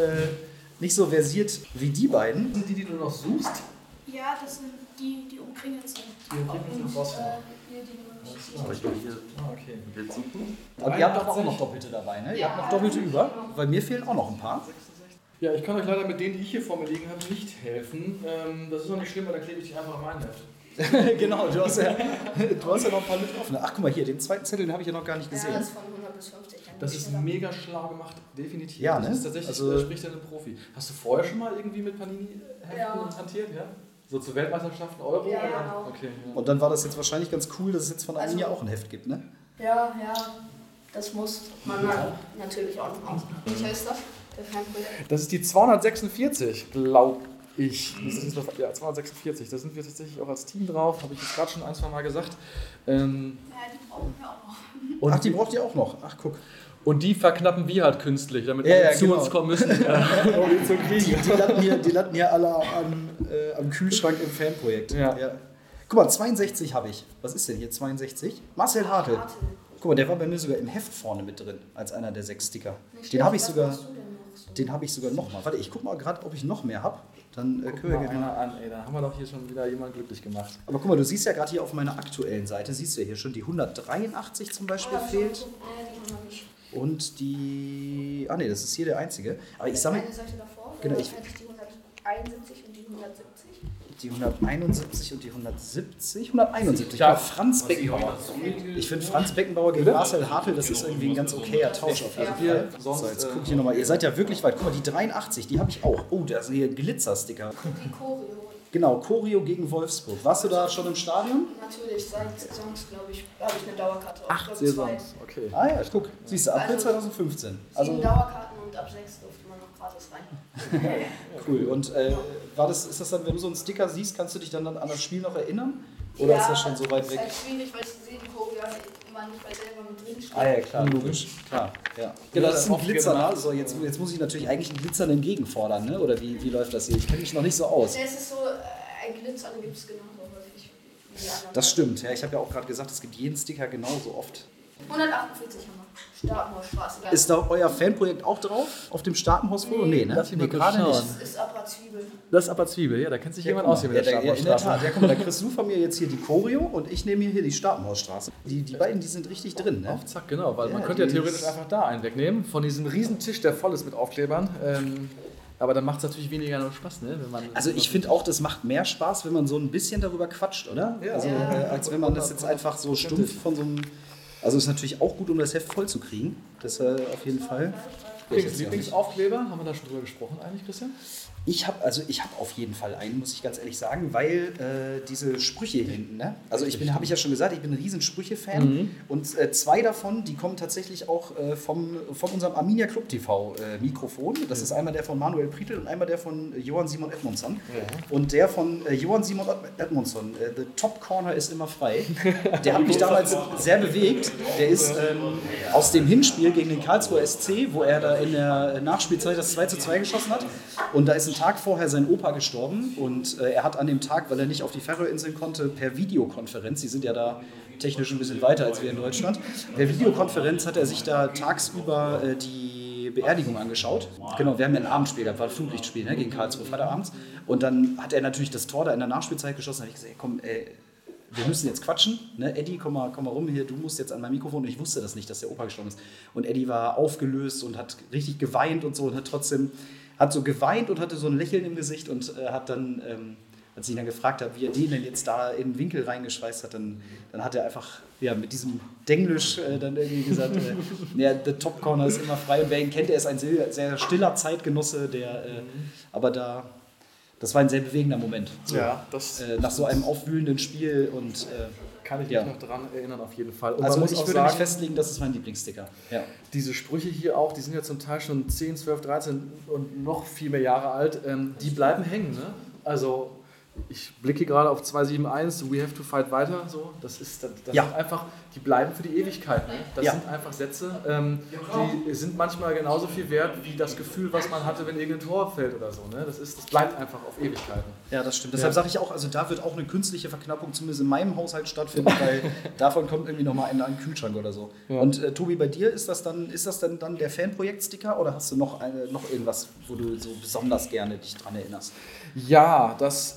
versiert wie die beiden. Sind die du noch suchst? Ja, das sind die umkringelt sind. Die umkringelt sind aber ich glaube, hier. Okay. Jetzt suchen. Und ihr habt doch auch noch Doppelte dabei, ne? Ja. Ihr habt noch Doppelte über, weil mir fehlen auch noch ein paar. Ja, ich kann euch leider mit denen, die ich hier vor mir liegen habe, nicht helfen. Das ist noch nicht schlimm, weil dann klebe ich die einfach auf mein Heft. Genau, du hast ja noch ein paar Lücken offen. Ach, guck mal hier, den zweiten Zettel, den habe ich ja noch gar nicht gesehen. Ja, das ist von 100 bis 50. Das ist mega schlau gemacht, definitiv. Ja, ne? Das ist tatsächlich, da spricht ja ein Profi. Hast du vorher schon mal irgendwie mit Panini-Heften hantiert, ja? So zu Weltmeisterschaften, Euro? Ja, genau. Okay, ja. Und dann war das jetzt wahrscheinlich ganz cool, dass es jetzt von Arminia auch ein Heft gibt, ne? Ja. Das muss man natürlich auch noch machen. Wie heißt das? Der Fanprojekt? Das ist die 246, glaube ich. Das ist das, ja, 246. Da sind wir tatsächlich auch als Team drauf. Habe ich jetzt gerade schon ein, zwei Mal gesagt. Die brauchen wir auch noch. Und die braucht ihr auch noch? Ach, guck. Und die verknappen wir halt künstlich, damit wir uns kommen müssen, um ihn zu kriegen. Die landen hier alle am Kühlschrank im Fanprojekt. Ja. Guck mal, 62 habe ich. Was ist denn hier 62? Marcel Hartl. Guck mal, der war bei mir sogar im Heft vorne mit drin, als einer der 6 Sticker. Den habe ich sogar noch mal. Warte, ich guck mal gerade, ob ich noch mehr habe. Dann können wir gerne an. Ey, da haben wir doch hier schon wieder jemanden glücklich gemacht. Aber guck mal, du siehst ja gerade hier auf meiner aktuellen Seite, siehst du hier schon, die 183 zum Beispiel fehlt. Und die. Ah, ne, das ist hier der einzige. Aber ich sammle. Eine Seite davor. Genau, ich die 171 und die 170. Die 171 und die 170. 171. Ja, Franz Beckenbauer. Ich finde Franz Beckenbauer gegen Marcel Hartl, das ist irgendwie ein ganz okayer Tausch auf jeden Fall. So, jetzt guckt hier nochmal. Ihr seid ja wirklich weit. Guck mal, die 83, die habe ich auch. Oh, da sind hier Glitzersticker. Die Choreo. Genau, Choreo gegen Wolfsburg. Warst du da schon im Stadion? Natürlich, seit Saisons, glaube ich, habe ich eine Dauerkarte. 8 Saisons, okay. Ah ja, guck, siehst du, April 2015. 7 Dauerkarten und ab 6 durfte man noch gratis rein. Cool, und ist das dann, wenn du so einen Sticker siehst, kannst du dich dann an das Spiel noch erinnern? Oder ist das schon so weit weg? Ja, ist halt schwierig, weil ich sehe, Choreo immer nicht bei selber mit drin steht. Ah ja, klar, logisch, klar. Ja. Genau, das ist ein Glitzer. Also jetzt muss ich natürlich eigentlich einen glitzernden gegenfordern, ne? Oder wie läuft das hier? Ich kenne mich noch nicht so aus. Ja, es ist so, ein Glitzer gibt es genauso häufig wie die anderen. Das stimmt, ja. Ich habe ja auch gerade gesagt, es gibt jeden Sticker genauso oft. 148 haben wir. Startenhausstraße. Ist da euer Fanprojekt auch drauf? Auf dem Startenhausfoto? Nee, ne? Nee, gerade nicht. Das ist Apperzwiebel. Das ist Apperzwiebel, ja. Da kennt sich jemand aus hier mit der Startenhausstraße. In der Tat. Ja, guck mal, da kriegst du von mir jetzt hier die Choreo und ich nehme hier die Startenhausstraße. Die beiden, die sind richtig drin, ne? Auf Zack, genau. Weil man könnte ja theoretisch einfach da einen wegnehmen. Von diesem riesen Tisch, der voll ist mit Aufklebern. Aber dann macht es natürlich weniger noch Spaß, ne? Wenn man also ich finde auch, das macht mehr Spaß, wenn man so ein bisschen darüber quatscht, oder? Ja. Also, als wenn man das jetzt einfach so stumpf von so einem... Also ist natürlich auch gut, um das Heft voll zu kriegen. Das auf jeden Fall. Lieblingsaufkleber, haben wir da schon drüber gesprochen eigentlich, Christian? Ich habe auf jeden Fall einen, muss ich ganz ehrlich sagen, weil diese Sprüche hinten, ne? Also habe ich ja schon gesagt, ich bin ein riesen Sprüche-Fan und 2 davon, die kommen tatsächlich auch von unserem Arminia Club TV Mikrofon. Das ist einmal der von Manuel Prietl und einmal der von Joan Simún Edmundsson. Ja. Und der von Joan Simún Edmundsson, The Top Corner ist immer frei. Der hat mich damals sehr bewegt. Der ist aus dem Hinspiel gegen den Karlsruher SC, wo er da in der Nachspielzeit das 2:2 geschossen hat. Und da ist einen Tag vorher sein Opa gestorben und er hat an dem Tag, weil er nicht auf die Färöerinseln konnte, per Videokonferenz, die sind ja da technisch ein bisschen weiter als wir in Deutschland, per Videokonferenz hat er sich da tagsüber die Beerdigung angeschaut. Genau, wir haben ja ein Abendspiel gehabt, war ein Flutlichtspiel, ne, gegen Karlsruhe Freitagabends. Und dann hat er natürlich das Tor da in der Nachspielzeit geschossen. Da habe ich gesagt, komm, wir müssen jetzt quatschen. Ne? Eddie, komm mal rum hier, du musst jetzt an mein Mikrofon. Und ich wusste das nicht, dass der Opa gestorben ist. Und Eddie war aufgelöst und hat richtig geweint und so und hat so geweint und hatte so ein Lächeln im Gesicht und hat dann, als ich ihn dann gefragt habe, wie er den denn jetzt da in den Winkel reingeschweißt hat, dann hat er einfach mit diesem Denglisch dann irgendwie gesagt, der Top Corner ist immer frei und wer ihn kennt, er ist ein sehr, sehr stiller Zeitgenosse, der aber da Das war ein sehr bewegender Moment. So, ja, das nach so einem aufwühlenden Spiel und kann ich mich noch daran erinnern, auf jeden Fall. Und also man muss ich würde sagen, mich festlegen, das ist mein Lieblingssticker. Ja. Diese Sprüche hier auch, die sind ja zum Teil schon 10, 12, 13 und noch viel mehr Jahre alt, die bleiben hängen. Ne? Also ich blicke gerade auf 271, we have to fight weiter. So, das sind einfach, die bleiben für die Ewigkeit. Ne? Das sind einfach Sätze, die sind manchmal genauso viel wert wie das Gefühl, was man hatte, wenn irgendein Tor fällt oder so. Ne? Das bleibt einfach auf Ewigkeiten. Ja, das stimmt. Deshalb sage ich auch, also da wird auch eine künstliche Verknappung zumindest in meinem Haushalt stattfinden, weil davon kommt irgendwie nochmal einer an den Kühlschrank oder so. Ja. Und Tobi, bei dir ist das dann der Fanprojekt-Sticker oder hast du noch irgendwas, wo du so besonders gerne dich dran erinnerst? Ja, das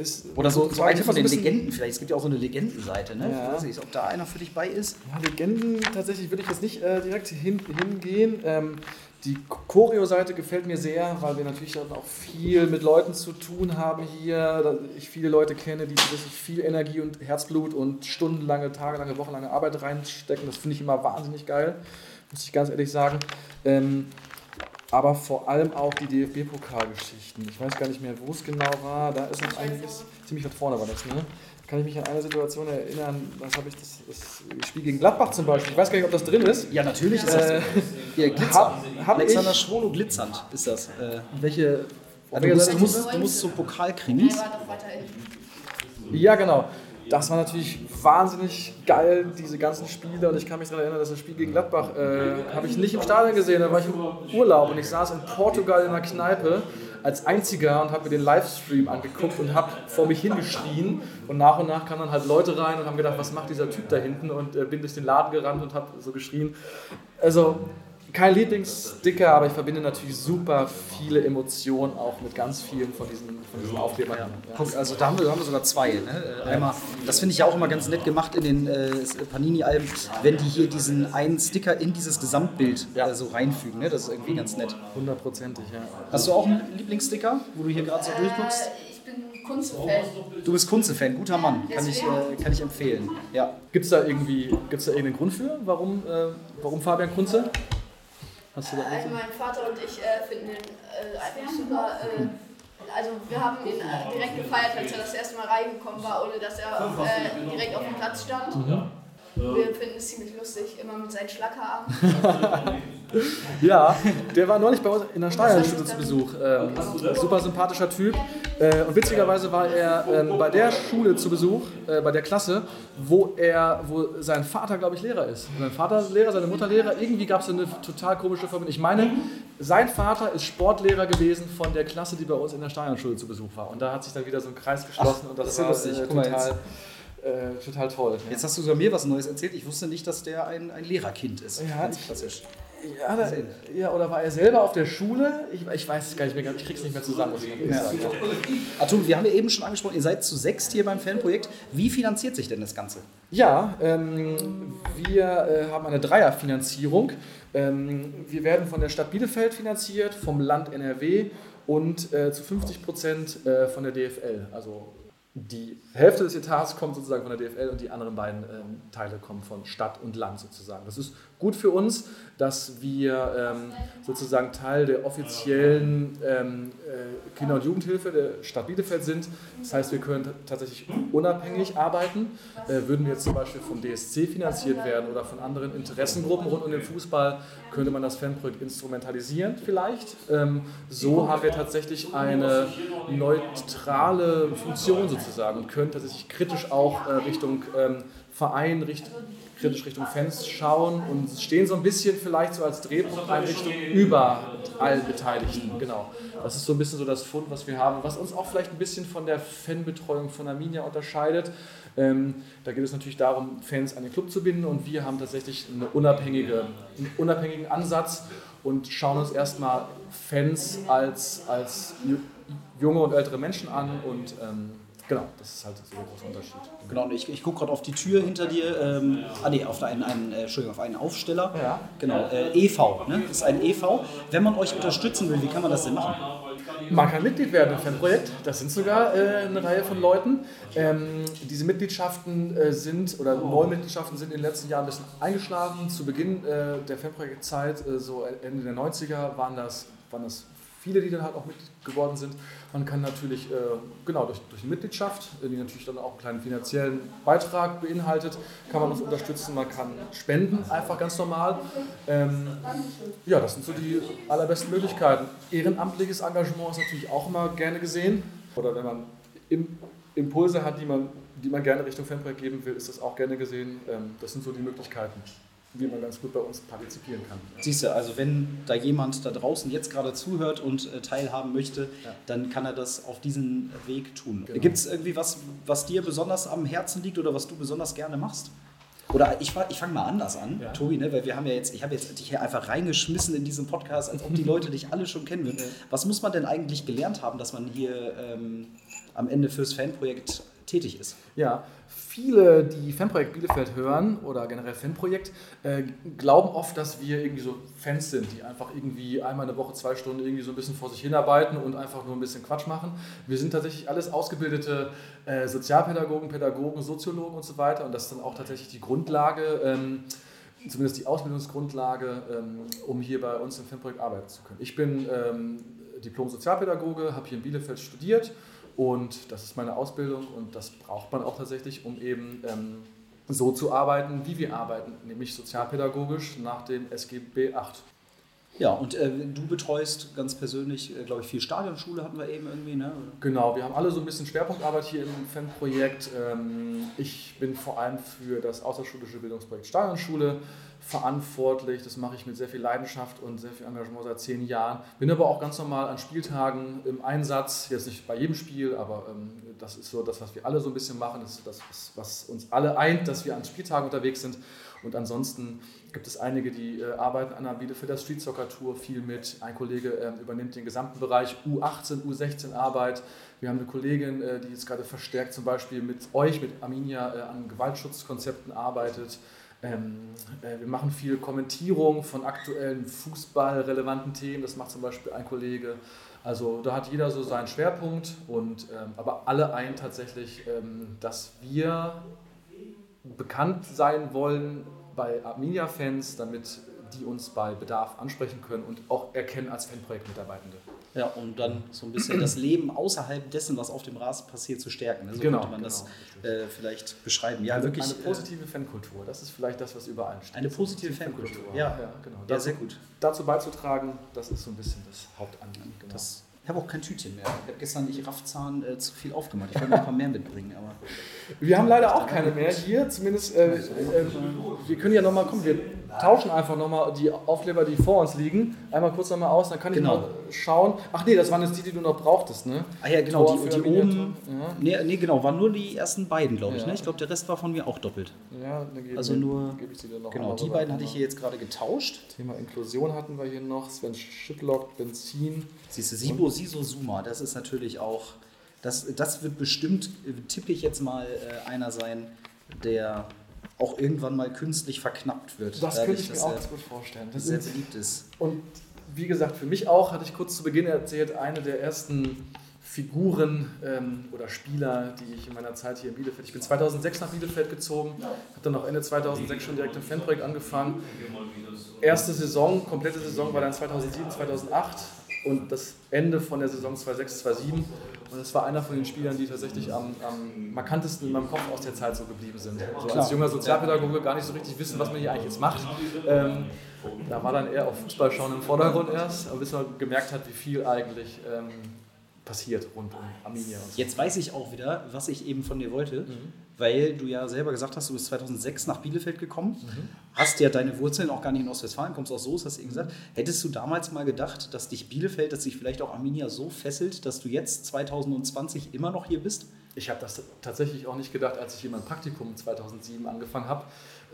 ist... Oder so eine von den Legenden vielleicht. Es gibt ja auch so eine Legendenseite, ne? Ja. Ich weiß nicht, ob da einer für dich bei ist. Ja, Legenden tatsächlich würde ich jetzt nicht direkt hingehen. Die Choreo-Seite gefällt mir sehr, weil wir natürlich dann auch viel mit Leuten zu tun haben hier. Dass ich viele Leute kenne, die wirklich viel Energie und Herzblut und stundenlange, tagelange, wochenlange Arbeit reinstecken. Das finde ich immer wahnsinnig geil, muss ich ganz ehrlich sagen. Aber vor allem auch die DFB-Pokalgeschichten. Ich weiß gar nicht mehr, wo es genau war. Da ist noch einiges, ziemlich weit vorne war das, ne? Da kann ich mich an eine Situation erinnern, das Spiel gegen Gladbach zum Beispiel. Ich weiß gar nicht, ob das drin ist. Ja, natürlich ist das drin. Ja, Alexander Schwolo glitzernd ist das. Welche? Du musst so Pokalkrimis. Ja, genau. Das war natürlich wahnsinnig geil, diese ganzen Spiele. Und ich kann mich daran erinnern, dass das Spiel gegen Gladbach habe ich nicht im Stadion gesehen, da war ich im Urlaub und ich saß in Portugal in einer Kneipe als Einziger und habe mir den Livestream angeguckt und habe vor mich hingeschrien. Und nach kamen dann halt Leute rein und haben gedacht, was macht dieser Typ da hinten? Und bin durch den Laden gerannt und habe so geschrien. Also kein Lieblingssticker, aber ich verbinde natürlich super viele Emotionen auch mit ganz vielen von diesen Aufklebern. Ja. Guck, also da haben wir sogar zwei. Ne? Einmal, das finde ich ja auch immer ganz nett gemacht in den Panini-Alben, wenn die hier diesen einen Sticker in dieses Gesamtbild so reinfügen. Ne? Das ist irgendwie ganz nett. 100%ig, ja. Hast du auch einen Lieblingssticker, wo du hier gerade so durchguckst? Kunze-Fan. Du bist Kunze-Fan, guter Mann, kann ich empfehlen. Ja. Gibt's da irgendeinen Grund für, warum Fabian Kunze? Also mein Vater und ich finden ihn einfach super. Also wir haben ihn direkt gefeiert, als er das erste Mal reingekommen war, ohne dass er direkt auf dem Platz stand. Ja. Wir finden es ziemlich lustig, immer mit seinen Schlackerarmen. Ja, der war neulich bei uns in der Stadionschule zu Besuch. Super sympathischer Typ. Und witzigerweise war er bei der Schule zu Besuch, bei der Klasse, wo sein Vater, glaube ich, Lehrer ist. Sein Vater ist Lehrer, seine Mutter Lehrer. Irgendwie gab es eine total komische Verbindung. Ich meine, sein Vater ist Sportlehrer gewesen von der Klasse, die bei uns in der Stadionschule zu Besuch war. Und da hat sich dann wieder so ein Kreis geschlossen. Ach, und das war lustig. Total toll. Jetzt hast du sogar mir was Neues erzählt. Ich wusste nicht, dass der ein Lehrerkind ist. Ja, ganz klassisch. Ja, oder war er selber auf der Schule? Ich weiß es gar nicht mehr. Ich krieg's nicht mehr zusammen. Arthur, wir haben ja eben schon angesprochen, ihr seid zu 6 hier beim Fanprojekt. Wie finanziert sich denn das Ganze? Ja, wir haben eine Dreierfinanzierung. Wir werden von der Stadt Bielefeld finanziert, vom Land NRW und zu 50% von der DFL. Also die Hälfte des Etats kommt sozusagen von der DFL und die anderen beiden Teile kommen von Stadt und Land sozusagen. Das ist gut für uns, dass wir sozusagen Teil der offiziellen Kinder- und Jugendhilfe der Stadt Bielefeld sind. Das heißt, wir können tatsächlich unabhängig arbeiten. Würden wir jetzt zum Beispiel vom DSC finanziert werden oder von anderen Interessengruppen rund um den Fußball, könnte man das Fanprojekt instrumentalisieren vielleicht. So haben wir tatsächlich eine neutrale Funktion sozusagen und können tatsächlich kritisch auch Richtung Verein, kritisch Richtung Fans schauen und stehen so ein bisschen vielleicht so als Drehpunkteinrichtung über allen Beteiligten. Genau. Das ist so ein bisschen so das Fund, was wir haben, was uns auch vielleicht ein bisschen von der Fanbetreuung von Arminia unterscheidet. Da geht es natürlich darum, Fans an den Club zu binden und wir haben tatsächlich einen unabhängigen Ansatz und schauen uns erstmal Fans als junge und ältere Menschen an und genau, das ist halt so ein großer Unterschied. Genau, und ich gucke gerade auf die Tür hinter dir, auf einen Aufsteller. Ja. Genau, e.V., ne? Das ist ein e.V. Wenn man euch unterstützen will, wie kann man das denn machen? Man kann Mitglied werden im Fanprojekt, das sind sogar eine Reihe von Leuten. Diese Mitgliedschaften neue Mitgliedschaften sind in den letzten Jahren ein bisschen eingeschlafen. Zu Beginn der Fanprojektzeit, so Ende der 90er, waren das viele, die dann halt auch Mitglied geworden sind. Man kann natürlich durch die Mitgliedschaft, die natürlich dann auch einen kleinen finanziellen Beitrag beinhaltet, kann man uns unterstützen, man kann spenden, einfach ganz normal. Das sind so die allerbesten Möglichkeiten. Ehrenamtliches Engagement ist natürlich auch immer gerne gesehen. Oder wenn man Impulse hat, die man gerne Richtung Fanprojekt geben will, ist das auch gerne gesehen. Das sind so die Möglichkeiten, wie man ganz gut bei uns partizipieren kann. Siehst du, also wenn da jemand da draußen jetzt gerade zuhört und teilhaben möchte, dann kann er das auf diesen Weg tun. Genau. Gibt es irgendwie was, was dir besonders am Herzen liegt oder was du besonders gerne machst? Oder ich fange mal anders an, ja. Tobi, ne? Weil ich habe jetzt dich hier einfach reingeschmissen in diesen Podcast, als ob die Leute dich alle schon kennen würden. Was muss man denn eigentlich gelernt haben, dass man hier am Ende fürs Fanprojekt tätig ist? Ja, viele, die Fanprojekt Bielefeld hören oder generell Fanprojekt, glauben oft, dass wir irgendwie so Fans sind, die einfach irgendwie einmal in der Woche 2 Stunden irgendwie so ein bisschen vor sich hinarbeiten und einfach nur ein bisschen Quatsch machen. Wir sind tatsächlich alles ausgebildete Sozialpädagogen, Pädagogen, Soziologen und so weiter, und das ist dann auch tatsächlich die Grundlage, zumindest die Ausbildungsgrundlage, um hier bei uns im Fanprojekt arbeiten zu können. Ich bin Diplom-Sozialpädagoge, habe hier in Bielefeld studiert. Und das ist meine Ausbildung, und das braucht man auch tatsächlich, um eben so zu arbeiten, wie wir arbeiten, nämlich sozialpädagogisch nach dem SGB 8. Ja, und du betreust ganz persönlich, glaube ich, viel Stadionschule hatten wir eben irgendwie, ne? Genau, wir haben alle so ein bisschen Schwerpunktarbeit hier im Fanprojekt. Ich bin vor allem für das außerschulische Bildungsprojekt Stadionschule verantwortlich. Das mache ich mit sehr viel Leidenschaft und sehr viel Engagement seit 10 Jahren. Bin aber auch ganz normal an Spieltagen im Einsatz, jetzt nicht bei jedem Spiel, aber das ist so das, was wir alle so ein bisschen machen. Das ist das, was uns alle eint, dass wir an Spieltagen unterwegs sind. Und ansonsten gibt es einige, die arbeiten an der Bielefelder Street-Soccer-Tour viel mit. Ein Kollege übernimmt den gesamten Bereich U18, U16-Arbeit. Wir haben eine Kollegin, die jetzt gerade verstärkt zum Beispiel mit Arminia, an Gewaltschutzkonzepten arbeitet. Wir machen viel Kommentierung von aktuellen fußballrelevanten Themen. Das macht zum Beispiel ein Kollege. Also da hat jeder so seinen Schwerpunkt. Und, aber alle eint tatsächlich, dass wir bekannt sein wollen bei Arminia-Fans, damit die uns bei Bedarf ansprechen können und auch erkennen als Fanprojektmitarbeitende. Ja, um dann so ein bisschen das Leben außerhalb dessen, was auf dem Rasen passiert, zu stärken. So genau, könnte man das vielleicht beschreiben. Ja, also wirklich, eine positive Fankultur, das ist vielleicht das, was übereinstimmt. Eine positive Fankultur, ja, genau. Ja, sehr gut. Dazu beizutragen, das ist so ein bisschen das Hauptanliegen. Genau. Ich habe auch kein Tütchen mehr. Ich habe gestern nicht Raffzahn zu viel aufgemacht. Ich wollte noch ein paar mehr mitbringen. Aber wir haben leider auch keine mehr hier. Zumindest, wir können ja nochmal kommen. Wir tauschen einfach nochmal die Aufkleber, die vor uns liegen. Einmal kurz nochmal aus, dann kann ich mal schauen. Ach nee, das waren jetzt die du noch brauchtest, ne? Ah ja, genau. Die oben. Ja. Nee, genau. Waren nur die ersten beiden, glaube ich. Ja. Ne? Ich glaube, der Rest war von mir auch doppelt. Ja, gebe ich sie dann noch. Genau, die beiden hatte ich hier jetzt gerade getauscht. Thema Inklusion hatten wir hier noch. Sven Schiplock, Benzin. Siehst du, Siso Suma, das ist natürlich auch, das wird bestimmt, tippe ich jetzt mal, einer sein, der auch irgendwann mal künstlich verknappt wird. Das könnte ich mir auch ganz gut vorstellen. Das sehr beliebt ist. Und wie gesagt, für mich auch, hatte ich kurz zu Beginn erzählt, eine der ersten Figuren oder Spieler, die ich in meiner Zeit hier in Bielefeld, ich bin 2006 nach Bielefeld gezogen, habe dann auch Ende 2006 schon direkt im Fanprojekt angefangen. Erste Saison, komplette Saison war dann 2007, 2008. Und das Ende von der Saison 2006, 2007. Und das war einer von den Spielern, die tatsächlich am markantesten in meinem Kopf aus der Zeit so geblieben sind. Also als junger Sozialpädagoge gar nicht so richtig wissen, was man hier eigentlich jetzt macht. Da war dann eher auf Fußball schauen im Vordergrund erst, aber bis man gemerkt hat, wie viel eigentlich passiert rund um Arminia. Und so. Jetzt weiß ich auch wieder, was ich eben von dir wollte. Mhm. Weil du ja selber gesagt hast, du bist 2006 nach Bielefeld gekommen, hast ja deine Wurzeln auch gar nicht in Ostwestfalen, kommst aus Soest, hast du eben gesagt. Hättest du damals mal gedacht, dass dich Bielefeld, dass dich vielleicht auch Arminia so fesselt, dass du jetzt 2020 immer noch hier bist? Ich habe das tatsächlich auch nicht gedacht, als ich hier mein Praktikum 2007 angefangen habe.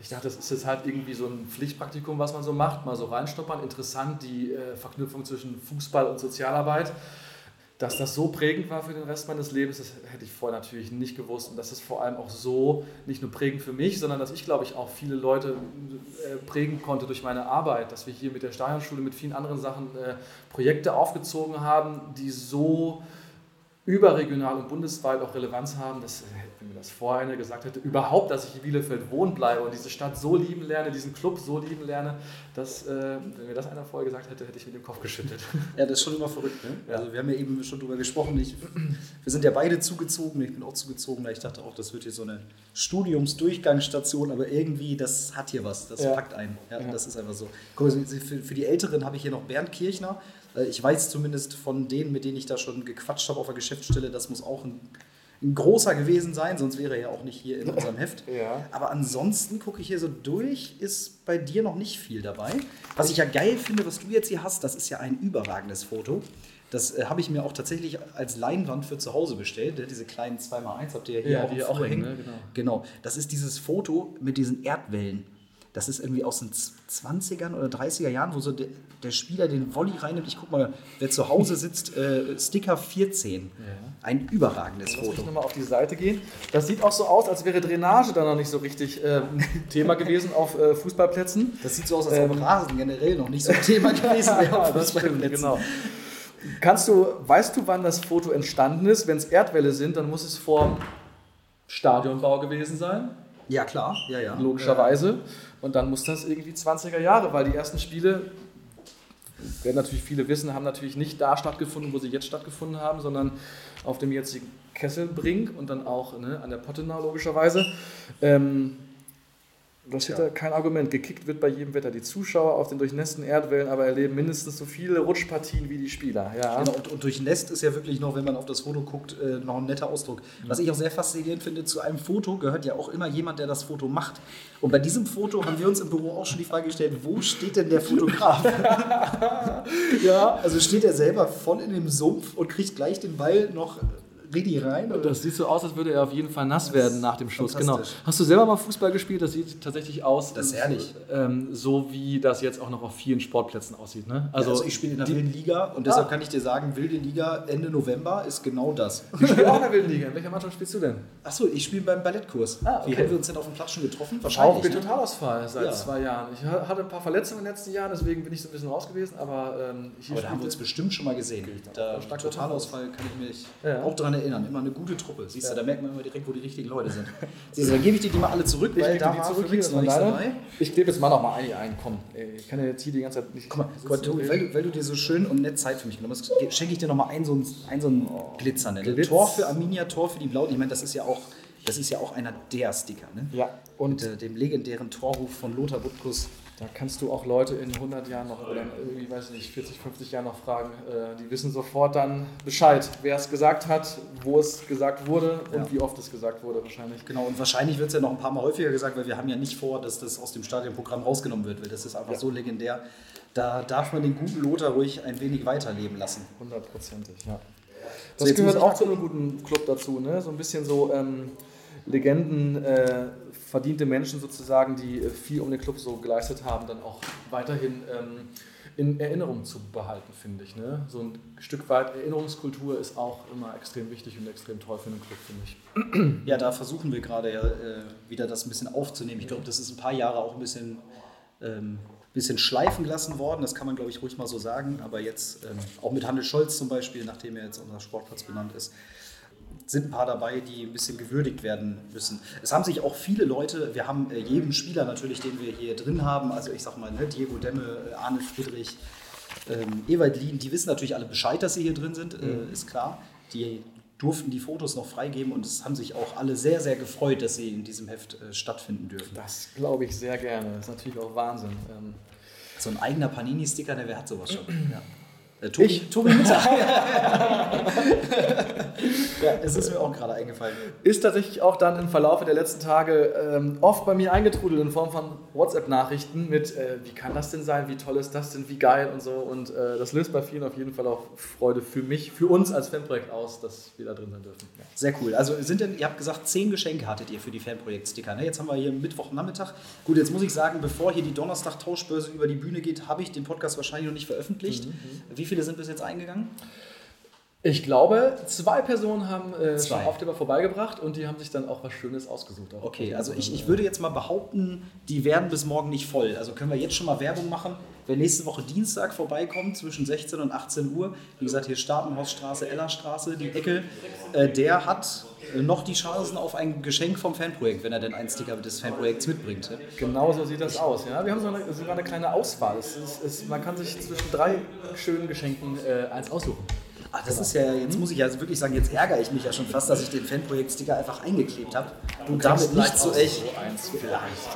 Ich dachte, das ist jetzt halt irgendwie so ein Pflichtpraktikum, was man so macht, mal so reinstoppern. Interessant, die Verknüpfung zwischen Fußball und Sozialarbeit. Dass das so prägend war für den Rest meines Lebens, das hätte ich vorher natürlich nicht gewusst. Und das ist vor allem auch so, nicht nur prägend für mich, sondern dass ich, glaube ich, auch viele Leute prägen konnte durch meine Arbeit. Dass wir hier mit der Stadionschule, mit vielen anderen Sachen Projekte aufgezogen haben, die so überregional und bundesweit auch Relevanz haben. Das wenn mir das vorher einer gesagt hätte, überhaupt, dass ich in Bielefeld wohnen bleibe und diese Stadt so lieben lerne, diesen Club so lieben lerne, dass, wenn mir das einer vorher gesagt hätte, hätte ich mit dem Kopf geschüttelt. Ja, das ist schon immer verrückt, ne? Ja. Also wir haben ja eben schon drüber gesprochen, wir sind ja beide zugezogen, ich bin auch zugezogen, weil ich dachte auch, das wird hier so eine Studiumsdurchgangsstation, aber irgendwie, das hat hier was, das packt einen. Ja, ja. Das ist einfach so. Für die Älteren habe ich hier noch Bernd Kirchner. Ich weiß zumindest von denen, mit denen ich da schon gequatscht habe auf der Geschäftsstelle, das muss auch ein großer gewesen sein, sonst wäre er ja auch nicht hier in unserem Heft. Ja. Aber ansonsten gucke ich hier so durch, ist bei dir noch nicht viel dabei. Was ich ja geil finde, was du jetzt hier hast, das ist ja ein überragendes Foto. Das habe ich mir auch tatsächlich als Leinwand für zu Hause bestellt. Diese kleinen 2x1 habt ihr hier ja, auch hängen. Ne? Genau. Das ist dieses Foto mit diesen Erdwellen. Das ist irgendwie aus den 20ern oder 30er Jahren, wo so der Spieler den Volley reinnimmt. Ich guck mal, wer zu Hause sitzt, Sticker 14. Ja. Ein überragendes Foto. Lass mich nochmal auf die Seite gehen. Das sieht auch so aus, als wäre Drainage da noch nicht so richtig Thema gewesen auf Fußballplätzen. Das sieht so aus, als ob Rasen generell noch nicht so ein Thema gewesen wäre auf Fußballplätzen. Genau. Weißt du, wann das Foto entstanden ist? Wenn es Erdwälle sind, dann muss es vor Stadionbau gewesen sein. Ja, klar. Ja. Logischerweise. Und dann muss das irgendwie 20er Jahre, weil die ersten Spiele, werden natürlich viele wissen, haben natürlich nicht da stattgefunden, wo sie jetzt stattgefunden haben, sondern auf dem jetzigen Kesselbrink und dann auch an der Pottenau logischerweise. Das steht da kein Argument. Gekickt wird bei jedem Wetter. Die Zuschauer auf den durchnässten Erdwellen aber erleben mindestens so viele Rutschpartien wie die Spieler. Ja. Genau, und durchnässt ist ja wirklich noch, wenn man auf das Foto guckt, noch ein netter Ausdruck. Was ich auch sehr faszinierend finde, zu einem Foto gehört ja auch immer jemand, der das Foto macht. Und bei diesem Foto haben wir uns im Büro auch schon die Frage gestellt, wo steht denn der Fotograf? Ja, also steht er selber voll in dem Sumpf und kriegt gleich den Ball noch rein. Oder? Das sieht so aus, als würde er auf jeden Fall nass werden nach dem Schuss. Genau. Hast du selber mal Fußball gespielt? Das sieht tatsächlich aus, das ist ehrlich. So wie das jetzt auch noch auf vielen Sportplätzen aussieht. Ne? Also ich spiele in der Wilden Liga und deshalb kann ich dir sagen, Wilde Liga Ende November ist genau das. Ich spiele auch in der Wilden Liga. In welcher Mannschaft spielst du denn? Achso, ich spiele beim Ballettkurs. Wie haben wir uns denn auf dem Platz schon getroffen? Wahrscheinlich. Auch mit Totalausfall seit 2 Jahren. Ich hatte ein paar Verletzungen in den letzten Jahren, deswegen bin ich so ein bisschen raus gewesen. Aber da haben wir uns bestimmt schon mal gesehen. Da Totalausfall kann ich mich auch dran erinnern. Immer eine gute Truppe. Siehst du, da merkt man immer direkt, wo die richtigen Leute sind. Also, dann gebe ich dir die mal alle zurück, weil da kriegst du noch nichts dabei. Ich klebe jetzt mal noch mal einige ein. Komm, ich kann ja jetzt hier die ganze Zeit nicht... Guck mal, weil du dir so schön und nett Zeit für mich genommen hast, schenke ich dir noch mal einen so einen Glitzer. Ne? Glitz. Tor für Arminia, Tor für die Blauen. Ich meine, das ist ja auch einer der Sticker. Ne? Ja. Und mit dem legendären Torruf von Lothar Wubkus. Da kannst du auch Leute in 100 Jahren noch, oder irgendwie, weiß ich nicht, 40, 50 Jahren noch fragen. Die wissen sofort dann Bescheid, wer es gesagt hat, wo es gesagt wurde und wie oft es gesagt wurde wahrscheinlich. Genau, und wahrscheinlich wird es ja noch ein paar Mal häufiger gesagt, weil wir haben ja nicht vor, dass das aus dem Stadionprogramm rausgenommen wird, weil das ist einfach so legendär. Da darf man den guten Lothar ruhig ein wenig weiterleben lassen. 100%, ja. Das gehört auch zu einem guten Club dazu, ne? So ein bisschen so Legenden... verdiente Menschen sozusagen, die viel um den Club so geleistet haben, dann auch weiterhin in Erinnerung zu behalten, finde ich. Ne? So ein Stück weit Erinnerungskultur ist auch immer extrem wichtig und extrem toll für den Club, finde ich. Ja, da versuchen wir gerade wieder das ein bisschen aufzunehmen. Ich glaube, das ist ein paar Jahre auch ein bisschen schleifen gelassen worden. Das kann man, glaube ich, ruhig mal so sagen. Aber jetzt auch mit Handel Scholz zum Beispiel, nachdem er jetzt unser Sportplatz benannt ist, sind ein paar dabei, die ein bisschen gewürdigt werden müssen. Es haben sich auch viele Leute, wir haben jedem Spieler natürlich, den wir hier drin haben, also ich sag mal, Diego Demme, Arne Friedrich, Ewald Lien, die wissen natürlich alle Bescheid, dass sie hier drin sind, ist klar. Die durften die Fotos noch freigeben und es haben sich auch alle sehr, sehr gefreut, dass sie in diesem Heft stattfinden dürfen. Das glaube ich sehr gerne, das ist natürlich auch Wahnsinn. So ein eigener Panini-Sticker, wer hat sowas schon? Ja. Tobi Mittag. Ja, es ist mir auch gerade eingefallen. Ist tatsächlich auch dann im Verlauf der letzten Tage oft bei mir eingetrudelt in Form von WhatsApp-Nachrichten mit wie kann das denn sein, wie toll ist das denn, wie geil und so. Und das löst bei vielen auf jeden Fall auch Freude für mich, für uns als Fanprojekt aus, dass wir da drin sein dürfen. Ja. Sehr cool. Also ihr habt gesagt, 10 Geschenke hattet ihr für die Fanprojekt-Sticker. Ne? Jetzt haben wir hier Mittwochnachmittag. Gut, jetzt muss ich sagen, bevor hier die Donnerstag-Tauschbörse über die Bühne geht, habe ich den Podcast wahrscheinlich noch nicht veröffentlicht. Wie viele sind bis jetzt eingegangen? Ich glaube, zwei Personen haben schon auf dem mal vorbeigebracht und die haben sich dann auch was Schönes ausgesucht. Auch okay, also ich würde jetzt mal behaupten, die werden bis morgen nicht voll. Also können wir jetzt schon mal Werbung machen. Wer nächste Woche Dienstag vorbeikommt, zwischen 16 und 18 Uhr, wie gesagt, hier Startenhausstraße, Ellerstraße, die Ecke, der hat noch die Chancen auf ein Geschenk vom Fanprojekt, wenn er denn einen Sticker des Fanprojekts mitbringt. Genau so sieht das aus. Ja? Wir haben sogar eine kleine Auswahl. Man kann sich zwischen drei schönen Geschenken eins aussuchen. Ach, das ist ja, jetzt muss ich ja wirklich sagen, jetzt ärgere ich mich ja schon fast, dass ich den Fanprojekt-Sticker einfach eingeklebt habe und damit nicht so echt.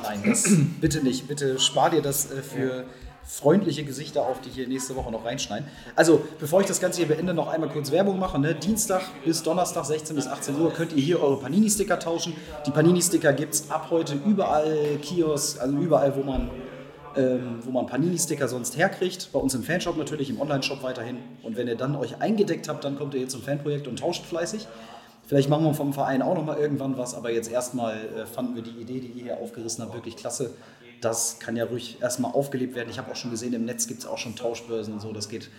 Nein, das bitte nicht. Bitte spar dir das für freundliche Gesichter auf, die hier nächste Woche noch reinschneiden. Also, bevor ich das Ganze hier beende, noch einmal kurz Werbung machen. Ne? Dienstag bis Donnerstag, 16 bis 18 Uhr, könnt ihr hier eure Panini-Sticker tauschen. Die Panini-Sticker gibt es ab heute überall, Kiosk, also überall, wo man Panini-Sticker sonst herkriegt. Bei uns im Fanshop natürlich, im Online-Shop weiterhin. Und wenn ihr dann euch eingedeckt habt, dann kommt ihr jetzt zum Fanprojekt und tauscht fleißig. Vielleicht machen wir vom Verein auch nochmal irgendwann was, aber jetzt erstmal fanden wir die Idee, die ihr hier aufgerissen habt, wirklich klasse. Das kann ja ruhig erstmal aufgelebt werden. Ich habe auch schon gesehen, im Netz gibt es auch schon Tauschbörsen und so. Das geht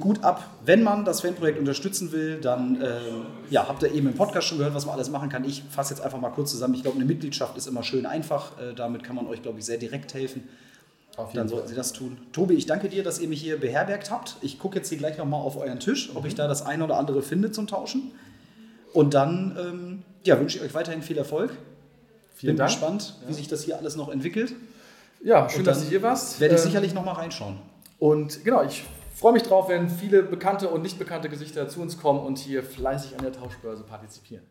gut ab. Wenn man das Fanprojekt unterstützen will, dann habt ihr eben im Podcast schon gehört, was man alles machen kann. Ich fasse jetzt einfach mal kurz zusammen. Ich glaube, eine Mitgliedschaft ist immer schön einfach. Damit kann man euch, glaube ich, sehr direkt helfen. Dann sollten Sie das tun. Tobi, ich danke dir, dass ihr mich hier beherbergt habt. Ich gucke jetzt hier gleich nochmal auf euren Tisch, ob ich da das eine oder andere finde zum Tauschen. Und dann wünsche ich euch weiterhin viel Erfolg. Vielen Dank. Gespannt, wie sich das hier alles noch entwickelt. Ja, schön, dass du hier warst. Werde ich sicherlich nochmal reinschauen. Und genau, ich freue mich drauf, wenn viele bekannte und nicht bekannte Gesichter zu uns kommen und hier fleißig an der Tauschbörse partizipieren.